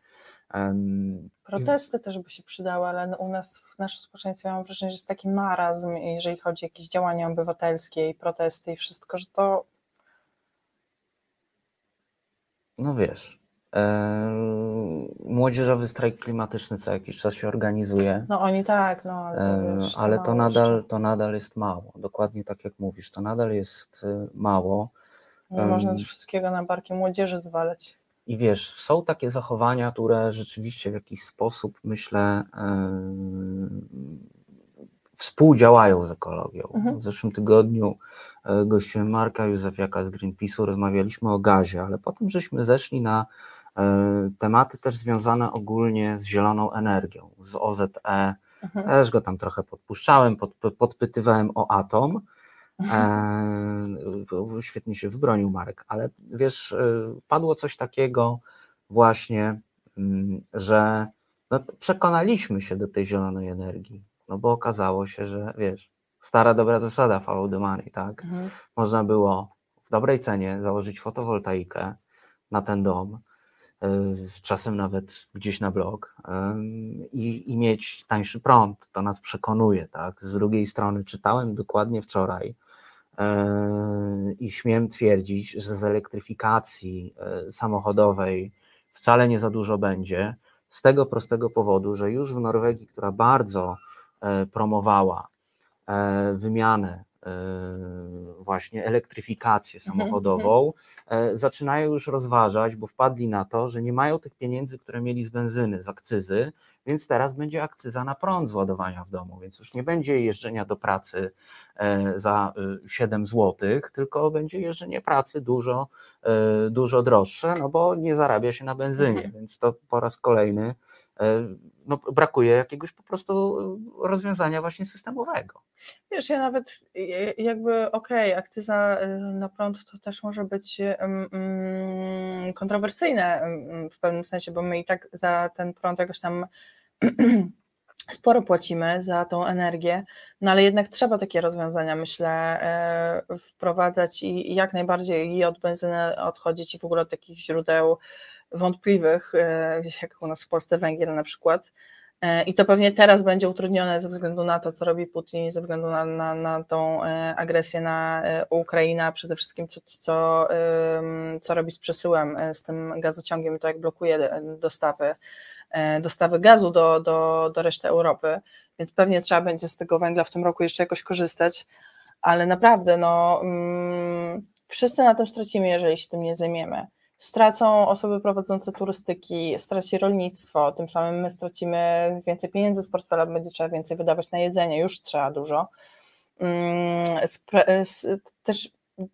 Protesty też by się przydały, ale u nas, w naszym społeczeństwie, ja mam wrażenie, że jest taki marazm, jeżeli chodzi o jakieś działania obywatelskie i protesty i wszystko, że to... No wiesz, młodzieżowy strajk klimatyczny co jakiś czas się organizuje. No oni tak, no ale, wiesz, ale to nadal jest mało, dokładnie tak jak mówisz, to nadal jest mało. Nie można też wszystkiego na barki młodzieży zwalać. I wiesz, są takie zachowania, które rzeczywiście w jakiś sposób, myślę, współdziałają z ekologią. W zeszłym tygodniu gościem Marka Józefiaka z Greenpeace'u rozmawialiśmy o gazie, ale potem żeśmy zeszli na tematy też związane ogólnie z zieloną energią, z OZE. Też go tam trochę podpuszczałem, podpytywałem o atom. Świetnie się wybronił Marek, ale wiesz, padło coś takiego właśnie, że no, przekonaliśmy się do tej zielonej energii, no bo okazało się, że wiesz, stara dobra zasada follow the money, tak? Można było w dobrej cenie założyć fotowoltaikę na ten dom, czasem nawet gdzieś na blok i mieć tańszy prąd, to nas przekonuje, tak? Z drugiej strony czytałem dokładnie wczoraj i śmiem twierdzić, że z elektryfikacji samochodowej wcale nie za dużo będzie, z tego prostego powodu, że już w Norwegii, która bardzo promowała wymianę właśnie elektryfikację samochodową, zaczynają już rozważać, bo wpadli na to, że nie mają tych pieniędzy, które mieli z benzyny, z akcyzy, więc teraz będzie akcyza na prąd z ładowania w domu, więc już nie będzie jeżdżenia do pracy za 7 zł, tylko będzie jeżdżenie pracy dużo droższe, no bo nie zarabia się na benzynie, więc to po raz kolejny no, brakuje jakiegoś po prostu rozwiązania właśnie systemowego. Wiesz, ja nawet jakby okej, akcyza na prąd to też może być kontrowersyjne w pewnym sensie, bo my i tak za ten prąd jakoś tam sporo płacimy za tą energię, no ale jednak trzeba takie rozwiązania, myślę, wprowadzać i jak najbardziej i od benzyny odchodzić i w ogóle od takich źródeł wątpliwych, jak u nas w Polsce węgiel na przykład. I to pewnie teraz będzie utrudnione ze względu na to, co robi Putin, ze względu na tą agresję na Ukrainę, a przede wszystkim co robi z przesyłem, z tym gazociągiem, to jak blokuje dostawy gazu do reszty Europy, więc pewnie trzeba będzie z tego węgla w tym roku jeszcze jakoś korzystać, ale naprawdę no, wszyscy na tym stracimy, jeżeli się tym nie zajmiemy. Stracą osoby prowadzące turystyki, straci rolnictwo, tym samym my stracimy więcej pieniędzy z portfela, będzie trzeba więcej wydawać na jedzenie, już trzeba dużo. Też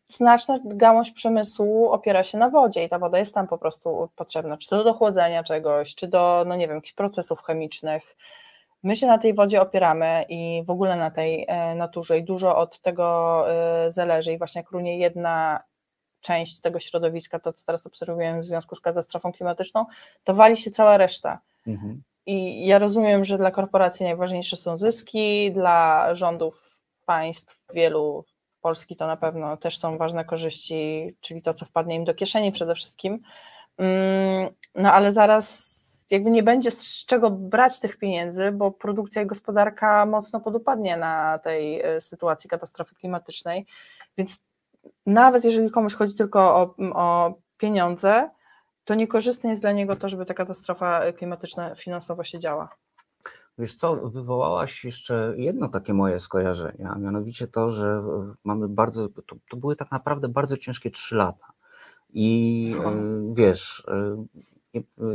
znaczna gałąź przemysłu opiera się na wodzie i ta woda jest tam po prostu potrzebna, czy to do chłodzenia czegoś, czy do, no nie wiem, jakichś procesów chemicznych. My się na tej wodzie opieramy i w ogóle na tej naturze i dużo od tego zależy i właśnie krónie jedna część tego środowiska, to co teraz obserwujemy w związku z katastrofą klimatyczną, to wali się cała reszta. Mhm. I ja rozumiem, że dla korporacji najważniejsze są zyski, dla rządów, państw, wielu Polski to na pewno też są ważne korzyści, czyli to, co wpadnie im do kieszeni przede wszystkim. No ale zaraz jakby nie będzie z czego brać tych pieniędzy, bo produkcja i gospodarka mocno podupadnie na tej sytuacji katastrofy klimatycznej, więc nawet jeżeli komuś chodzi tylko o pieniądze, to niekorzystne jest dla niego to, żeby ta katastrofa klimatyczna finansowo się działa. Wiesz co, wywołałaś jeszcze jedno takie moje skojarzenie, a mianowicie to, że mamy bardzo, to były tak naprawdę bardzo ciężkie 3 lata i wiesz,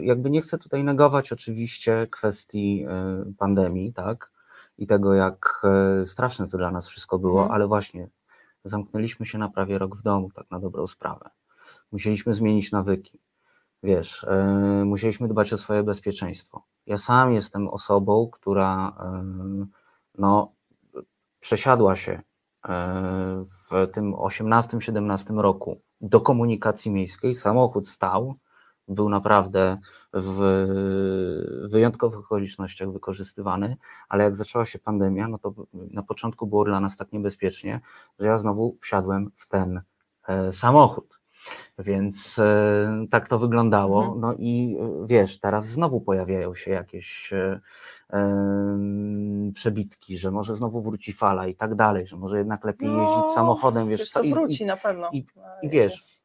jakby nie chcę tutaj negować oczywiście kwestii pandemii, tak, i tego, jak straszne to dla nas wszystko było, ale właśnie zamknęliśmy się na prawie rok w domu, tak na dobrą sprawę. Musieliśmy zmienić nawyki, wiesz, musieliśmy dbać o swoje bezpieczeństwo. Ja sam jestem osobą, która no, przesiadła się w tym 18-17 roku do komunikacji miejskiej, samochód stał, był naprawdę w wyjątkowych okolicznościach wykorzystywany, ale jak zaczęła się pandemia, no to na początku było dla nas tak niebezpiecznie, że ja znowu wsiadłem w ten samochód, więc tak to wyglądało, no i wiesz, teraz znowu pojawiają się jakieś przebitki, że może znowu wróci fala i tak dalej, że może jednak lepiej jeździć samochodem, wiesz, co wróci na pewno. I wiesz,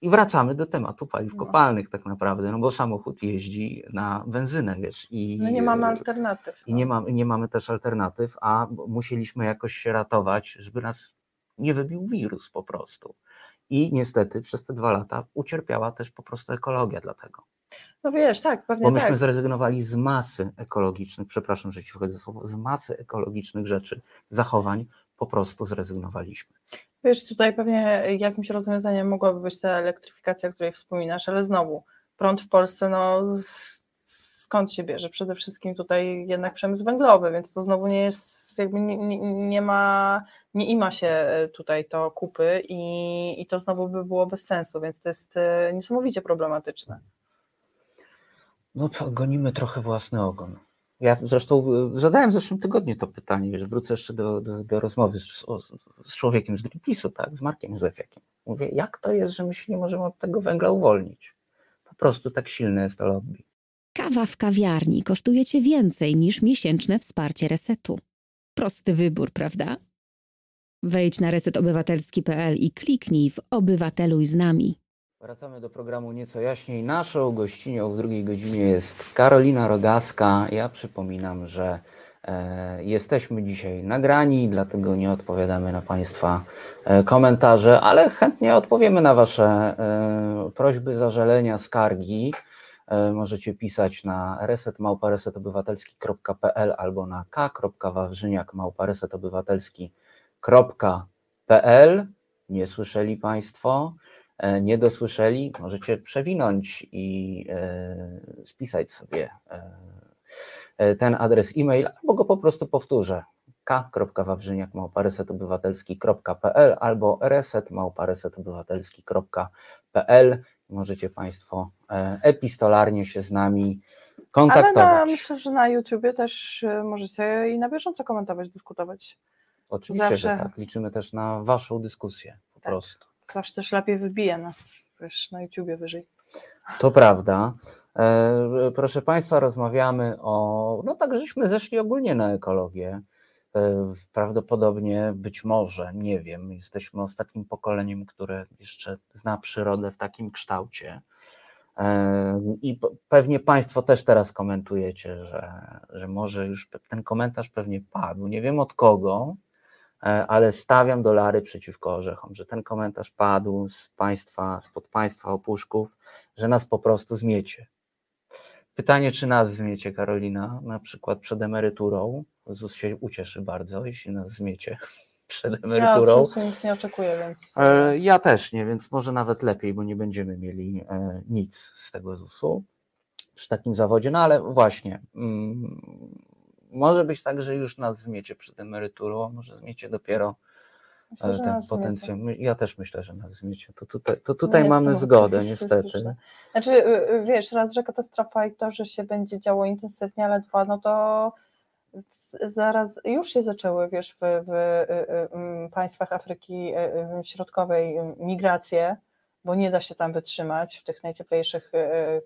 i wracamy do tematu paliw kopalnych tak naprawdę, no bo samochód jeździ na benzynę, wiesz. I, no nie mamy alternatyw. I nie mamy też alternatyw, a musieliśmy jakoś się ratować, żeby nas nie wybił wirus po prostu. I niestety przez te 2 lata ucierpiała też po prostu ekologia dlatego. No wiesz, tak, pewnie tak. Bo myśmy zrezygnowali z masy ekologicznych, przepraszam, że ci wchodzę za słowo, z masy ekologicznych rzeczy, zachowań, po prostu zrezygnowaliśmy. Wiesz, tutaj pewnie jakimś rozwiązaniem mogłaby być ta elektryfikacja, o której wspominasz, ale znowu, prąd w Polsce, no skąd się bierze? Przede wszystkim tutaj jednak przemysł węglowy, więc to znowu nie jest, jakby nie ima się tutaj to kupy i to znowu by było bez sensu, więc to jest niesamowicie problematyczne. No to gonimy trochę własny ogon. Ja zresztą zadałem w zeszłym tygodniu to pytanie, wiesz, wrócę jeszcze do rozmowy z człowiekiem z Greenpeace'u, tak, z Markiem Zefiakiem. Mówię, jak to jest, że my się nie możemy od tego węgla uwolnić? Po prostu tak silne jest to lobby. Kawa w kawiarni kosztuje cię więcej niż miesięczne wsparcie Resetu. Prosty wybór, prawda? Wejdź na resetobywatelski.pl i kliknij w Obywateluj z nami. Wracamy do programu Nieco Jaśniej. Naszą gościnią w drugiej godzinie jest Karolina Rogalska. Ja przypominam, że jesteśmy dzisiaj nagrani, dlatego nie odpowiadamy na Państwa komentarze, ale chętnie odpowiemy na Wasze prośby, zażalenia, skargi. Możecie pisać na reset@resetobywatelski.pl albo na k.wawrzyniak@resetobywatelski.pl. Nie słyszeli Państwo? Nie dosłyszeli? Możecie przewinąć i spisać sobie ten adres e-mail, albo go po prostu powtórzę. k.wawrzyniak@resetobywatelski.pl albo reset@resetobywatelski.pl. Możecie Państwo epistolarnie się z nami kontaktować. Ale myślę, że na YouTubie też możecie i na bieżąco komentować, dyskutować. Oczywiście, zawsze, że tak. Liczymy też na Waszą dyskusję po prostu. Ktoś też lepiej wybije nas, wiesz, na YouTubie wyżej. To prawda. Proszę Państwa, rozmawiamy o... No tak, żeśmy zeszli ogólnie na ekologię. Prawdopodobnie, być może, nie wiem, jesteśmy ostatnim pokoleniem, które jeszcze zna przyrodę w takim kształcie. I pewnie Państwo też teraz komentujecie, że może już ten komentarz pewnie padł. Nie wiem od kogo, ale stawiam dolary przeciwko orzechom, że ten komentarz padł spod Państwa opuszków, że nas po prostu zmiecie. Pytanie, czy nas zmiecie, Karolina, na przykład przed emeryturą. ZUS się ucieszy bardzo, jeśli nas zmiecie przed emeryturą. Ja od ZUS-u nic nie oczekuję, więc... Ja też nie, więc może nawet lepiej, bo nie będziemy mieli nic z tego ZUS-u przy takim zawodzie. No ale właśnie, może być tak, że już nas zmiecie przed emeryturą, a może zmiecie dopiero ten potencjał. Ja też myślę, że nas zmiecie. To tutaj mamy zgodę, niestety. Znaczy, wiesz, raz, że katastrofa i to, że się będzie działo intensywnie, ale dwa, no to... Zaraz już się zaczęły, wiesz, w państwach Afryki Środkowej migracje, bo nie da się tam wytrzymać w tych najcieplejszych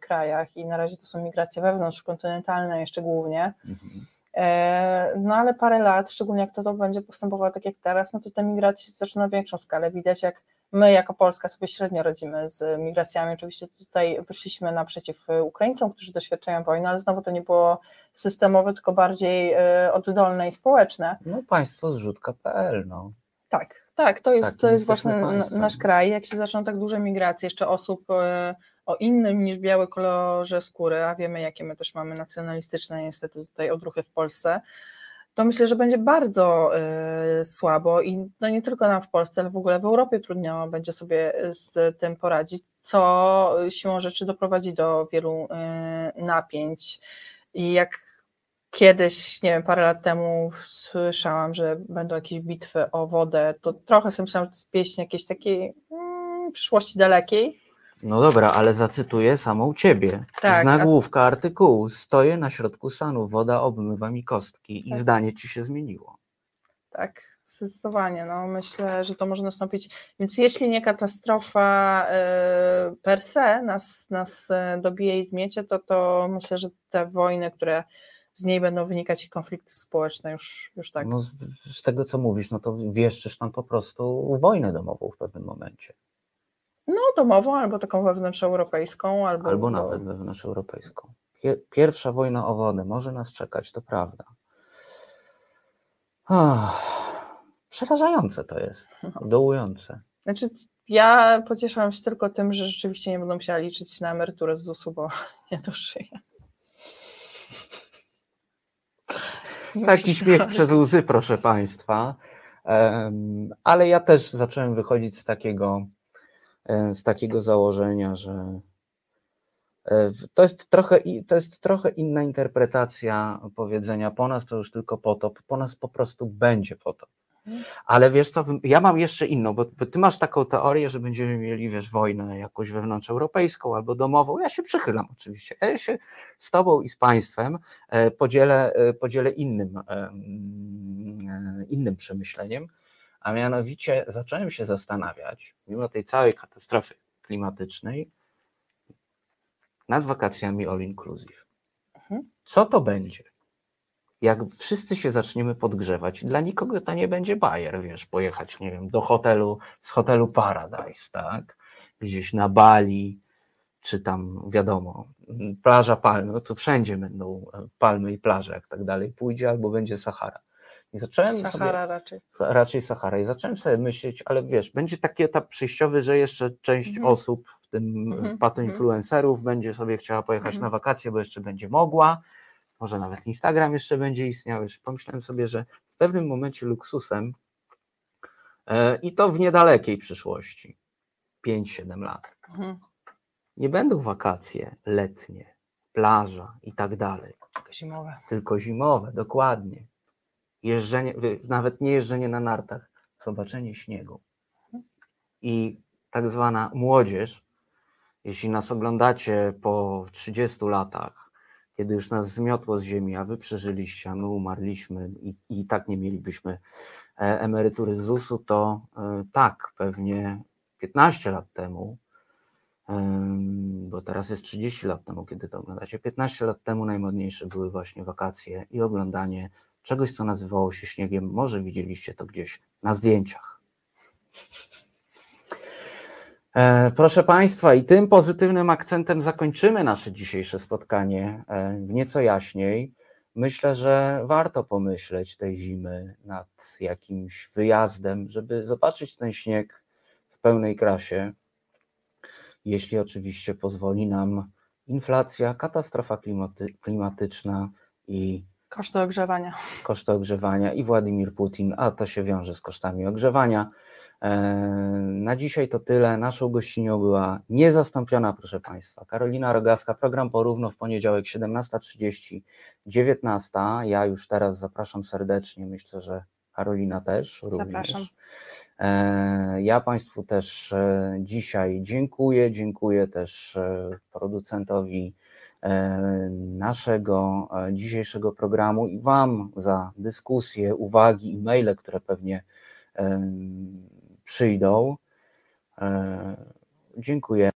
krajach i na razie to są migracje wewnątrzkontynentalne jeszcze głównie. Mhm. No ale parę lat, szczególnie jak to będzie postępowało tak jak teraz, no to te migracje zaczną na większą skalę. Widać, jak my jako Polska sobie średnio radzimy z migracjami. Oczywiście tutaj wyszliśmy naprzeciw Ukraińcom, którzy doświadczają wojny, ale znowu to nie było systemowe, tylko bardziej oddolne i społeczne. No państwo zrzutka.pl, no. Tak, to jest właśnie nasz kraj. Jak się zaczną tak duże migracje, jeszcze osób o innym niż biały kolorze skóry, a wiemy, jakie my też mamy nacjonalistyczne niestety tutaj odruchy w Polsce, to myślę, że będzie bardzo słabo i no nie tylko nam w Polsce, ale w ogóle w Europie trudno będzie sobie z tym poradzić, co siłą rzeczy doprowadzi do wielu napięć. I jak kiedyś, nie wiem, parę lat temu słyszałam, że będą jakieś bitwy o wodę, to trochę sobie myślałam, że to jest pieśń jakiejś takiej przyszłości dalekiej. No dobra, ale zacytuję samą Ciebie. Tak, z nagłówka artykułu: stoję na środku Sanu, woda obmywa mi kostki. I zdanie Ci się zmieniło. Tak, zdecydowanie. No, myślę, że to może nastąpić. Więc jeśli nie katastrofa per se nas dobije i zmiecie, to myślę, że te wojny, które z niej będą wynikać, i konflikty społeczne już tak. No, z tego, co mówisz, no to wieszczysz tam po prostu wojnę domową w pewnym momencie. No domową, albo taką wewnątrzeuropejską. Albo nawet wewnątrzeuropejską. Pierwsza wojna o wodę może nas czekać, to prawda. Przerażające to jest, dołujące. Znaczy ja pocieszałam się tylko tym, że rzeczywiście nie będą musiała liczyć na emeryturę z ZUS-u, bo nie dożyję. Taki śmiech przez łzy, proszę Państwa. Ale ja też zacząłem wychodzić z takiego założenia, że to jest trochę inna interpretacja powiedzenia po nas to już tylko potop, po nas po prostu będzie potop. Ale wiesz co, ja mam jeszcze inną, bo ty masz taką teorię, że będziemy mieli, wiesz, wojnę jakąś wewnątrzeuropejską albo domową. Ja się przychylam oczywiście. Ja się z tobą i z państwem podzielę innym przemyśleniem. A mianowicie zacząłem się zastanawiać, mimo tej całej katastrofy klimatycznej, nad wakacjami all inclusive. Co to będzie? Jak wszyscy się zaczniemy podgrzewać, dla nikogo to nie będzie bajer, wiesz, pojechać, nie wiem, do hotelu, z hotelu Paradise, tak? Gdzieś na Bali, czy tam, wiadomo, plaża palm, no to wszędzie będą palmy i plaże, jak tak dalej pójdzie, albo będzie Sahara. I zacząłem raczej Sahara. I zacząłem sobie myśleć, ale wiesz, będzie taki etap przejściowy, że jeszcze część osób, w tym pato influencerów, będzie sobie chciała pojechać na wakacje, bo jeszcze będzie mogła. Może nawet Instagram jeszcze będzie istniał. Już pomyślałem sobie, że w pewnym momencie luksusem, i to w niedalekiej przyszłości, 5-7 lat, nie będą wakacje letnie, plaża i tak dalej. Tylko zimowe. Tylko zimowe, dokładnie. Jeżdżenie, nawet nie jeżdżenie na nartach, zobaczenie śniegu. I tak zwana młodzież, jeśli nas oglądacie po 30 latach, kiedy już nas zmiotło z ziemi, a wy przeżyliście, a my umarliśmy i tak nie mielibyśmy emerytury z ZUS-u, to tak, pewnie 15 lat temu, bo teraz jest 30 lat temu, kiedy to oglądacie, 15 lat temu najmodniejsze były właśnie wakacje i oglądanie czegoś, co nazywało się śniegiem. Może widzieliście to gdzieś na zdjęciach. Proszę Państwa, i tym pozytywnym akcentem zakończymy nasze dzisiejsze spotkanie w Nieco Jaśniej. Myślę, że warto pomyśleć tej zimy nad jakimś wyjazdem, żeby zobaczyć ten śnieg w pełnej krasie, jeśli oczywiście pozwoli nam inflacja, katastrofa klimatyczna i koszty ogrzewania. Koszty ogrzewania i Władimir Putin, a to się wiąże z kosztami ogrzewania. Na dzisiaj to tyle. Naszą gościnią była niezastąpiona, proszę Państwa, Karolina Rogalska, program Porówno w poniedziałek 17:30, 19:00. Ja już teraz zapraszam serdecznie, myślę, że Karolina też również. Ja Państwu też dzisiaj dziękuję. Dziękuję też producentowi naszego dzisiejszego programu i Wam za dyskusję, uwagi i maile, które pewnie przyjdą. Dziękuję.